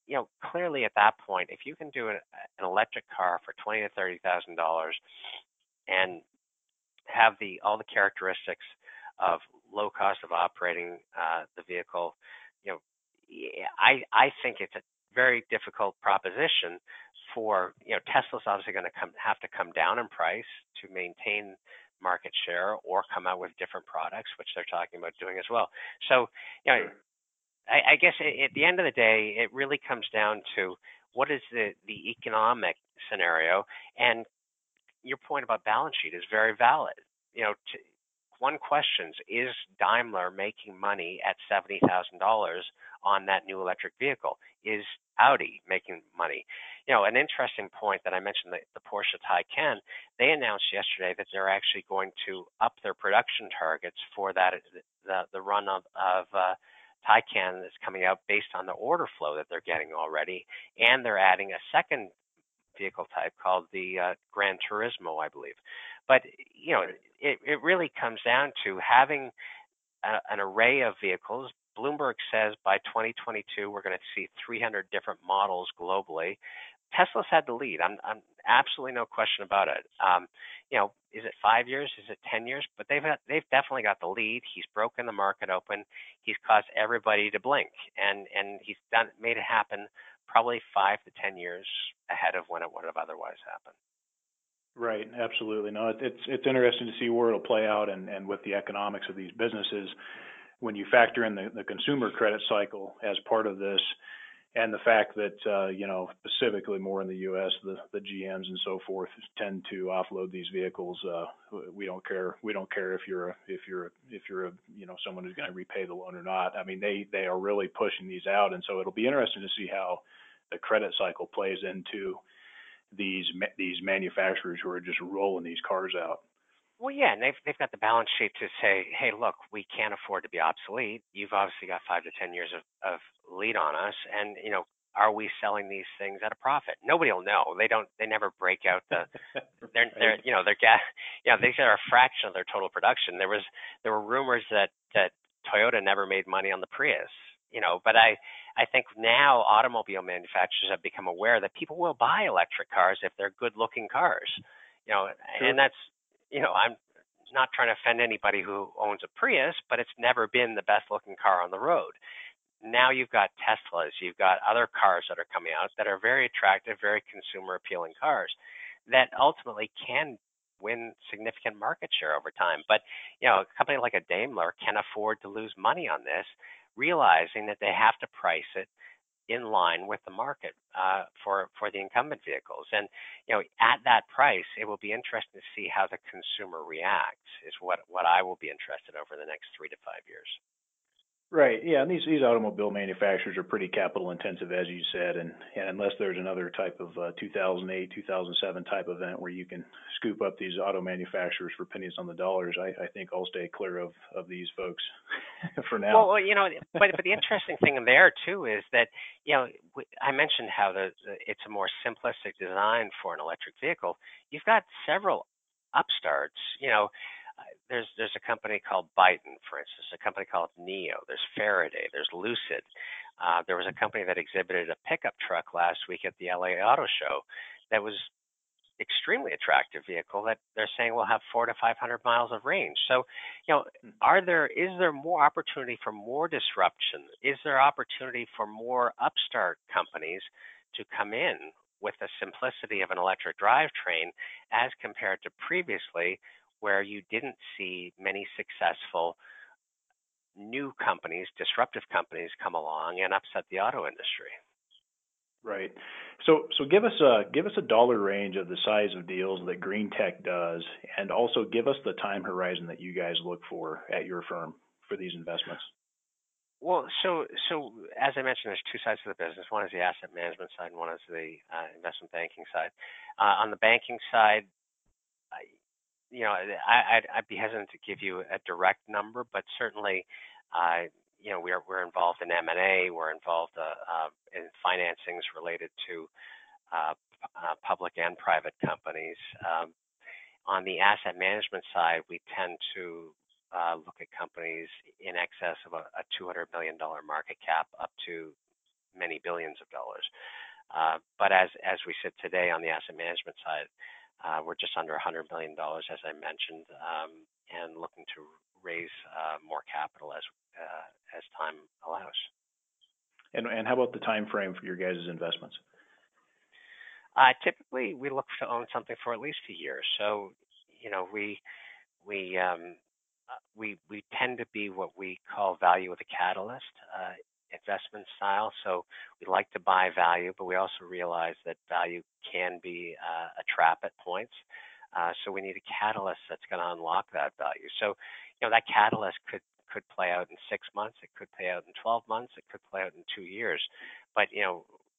You know, clearly at that point, if you can do an, an electric car for twenty thousand to thirty thousand dollars and have the all the characteristics of low cost of operating uh, the vehicle, you know, I, I think it's a very difficult proposition for, you know, Tesla's obviously going to come, have to come down in price to maintain market share or come out with different products, which they're talking about doing as well. So, you know, I, I guess at the end of the day, it really comes down to what is the, the economic scenario. And your point about balance sheet is very valid. You know, to, one question is, is Daimler making money at seventy thousand dollars on that new electric vehicle? Is Audi making money? You know, an interesting point that I mentioned, the, the Porsche Taycan, they announced yesterday that they're actually going to up their production targets for that the, the run of, of uh, Taycan that's coming out based on the order flow that they're getting already. And they're adding a second vehicle type called the uh, Gran Turismo, I believe. But, you know, it, it really comes down to having a, an array of vehicles. Bloomberg says by twenty twenty-two, we're going to see three hundred different models globally. Tesla's had the lead. I'm, I'm absolutely no question about it. Um, you know, is it five years? Is it ten years? But they've had, they've definitely got the lead. He's broken the market open. He's caused everybody to blink, and and he's done made it happen. Probably five to ten years ahead of when it would have otherwise happened. Right, absolutely. No, it, it's it's interesting to see where it'll play out, and, and with the economics of these businesses, when you factor in the, the consumer credit cycle as part of this, and the fact that uh, you know, specifically more in the U S, the, the G Ms and so forth tend to offload these vehicles. Uh, we don't care. We don't care if you're a, if you're a, if you're a, you know, someone who's going to repay the loan or not. I mean, they they are really pushing these out, and so it'll be interesting to see how the credit cycle plays into these these manufacturers who are just rolling these cars out. Well, yeah, and they've they've got the balance sheet to say, hey, look, we can't afford to be obsolete. You've obviously got five to ten years of, of lead on us, and you know, are we selling these things at a profit? Nobody will know. They don't. They never break out the. They're, they're you know, they're gas. Yeah, you know, these are a fraction of their total production. There was there were rumors that that Toyota never made money on the Prius. You know, but I, I think now automobile manufacturers have become aware that people will buy electric cars if they're good-looking cars. You know, sure. And that's. You know, I'm not trying to offend anybody who owns a Prius, but it's never been the best-looking car on the road. Now you've got Teslas, you've got other cars that are coming out that are very attractive, very consumer-appealing cars that ultimately can win significant market share over time. But, you know, a company like a Daimler can afford to lose money on this realizing that they have to price it in line with the market uh, for for the incumbent vehicles. And you know, at that price, it will be interesting to see how the consumer reacts. Is what what I will be interested in over the next three to five years. Right. Yeah. And these, these automobile manufacturers are pretty capital intensive, as you said. And, and unless there's another type of uh, two thousand eight, two thousand seven type event where you can scoop up these auto manufacturers for pennies on the dollars, I, I think I'll stay clear of, of these folks for now. Well, you know, but, but the interesting thing there, too, is that, you know, I mentioned how the, the it's a more simplistic design for an electric vehicle. You've got several upstarts, you know. There's there's a company called Byton, for instance, a company called Neo, there's Faraday, there's Lucid. Uh, there was a company that exhibited a pickup truck last week at the L A Auto Show that was extremely attractive vehicle that they're saying will have four to five hundred miles of range. So, you know, are there is there more opportunity for more disruption? Is there opportunity for more upstart companies to come in with the simplicity of an electric drivetrain as compared to previously, where you didn't see many successful new companies, disruptive companies come along and upset the auto industry? Right. So so give us a give us a dollar range of the size of deals that GreenTech does, and also give us the time horizon that you guys look for at your firm for these investments. Well, so so as I mentioned, there's two sides of the business. One is the asset management side, and one is the uh, investment banking side. Uh, on the banking side, I, You know, I, I'd, I'd be hesitant to give you a direct number, but certainly, uh, you know, we're we're involved in M and A, we're involved uh, uh, in financings related to uh, uh, public and private companies. Um, on the asset management side, we tend to uh, look at companies in excess of a, a two hundred million dollars market cap, up to many billions of dollars. Uh, but as as we sit today on the asset management side, Uh, we're just under one hundred million dollars, as I mentioned, um, and looking to raise uh, more capital as uh, as time allows. And and how about the time frame for your guys' investments? Uh, typically, we look to own something for at least a year. So, you know, we we um, we we tend to be what we call value with a catalyst uh, investment style. So we like to buy value, but we also realize that value can be uh, a trap at points. Uh, so we need a catalyst that's going to unlock that value. So, you know, that catalyst could, could play out in six months. It could play out in twelve months. It could play out in two years. But, you know,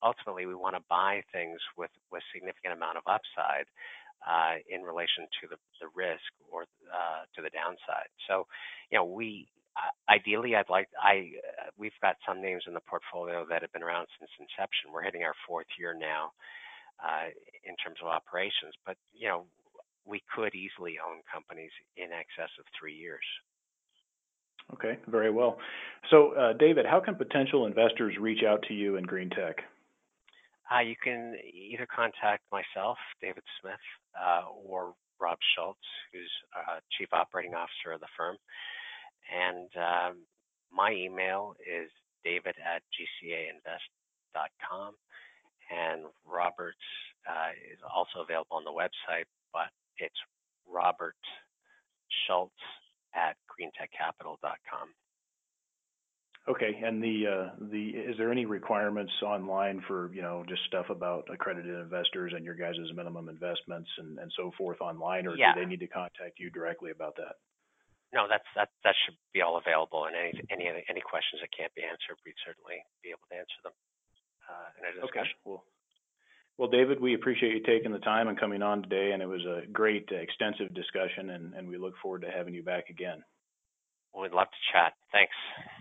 ultimately we want to buy things with with significant amount of upside uh, in relation to the, the risk or uh, to the downside. So, you know, we, Uh, ideally, I'd like I uh, we've got some names in the portfolio that have been around since inception. We're hitting our fourth year now uh, in terms of operations, but you know, we could easily own companies in excess of three years. Okay, very well. So, uh, David, how can potential investors reach out to you in GreenTech? Uh, you can either contact myself, David Smith, uh, or Rob Schultz, who's uh, Chief Operating Officer of the firm. And um, my email is david at gcainvest dot com, and Robert's uh, is also available on the website, but it's Robert Schultz at greentechcapital dot com. Okay, and the uh, the is there any requirements online for, you know, just stuff about accredited investors and your guys' minimum investments and, and so forth online, or yeah. Do they need to contact you directly about that? No, that's that. That should be all available, and any any any questions that can't be answered, we'd certainly be able to answer them uh, in a discussion. Okay. Well, well, David, we appreciate you taking the time and coming on today, and it was a great, uh, extensive discussion, and, and we look forward to having you back again. Well, we'd love to chat. Thanks.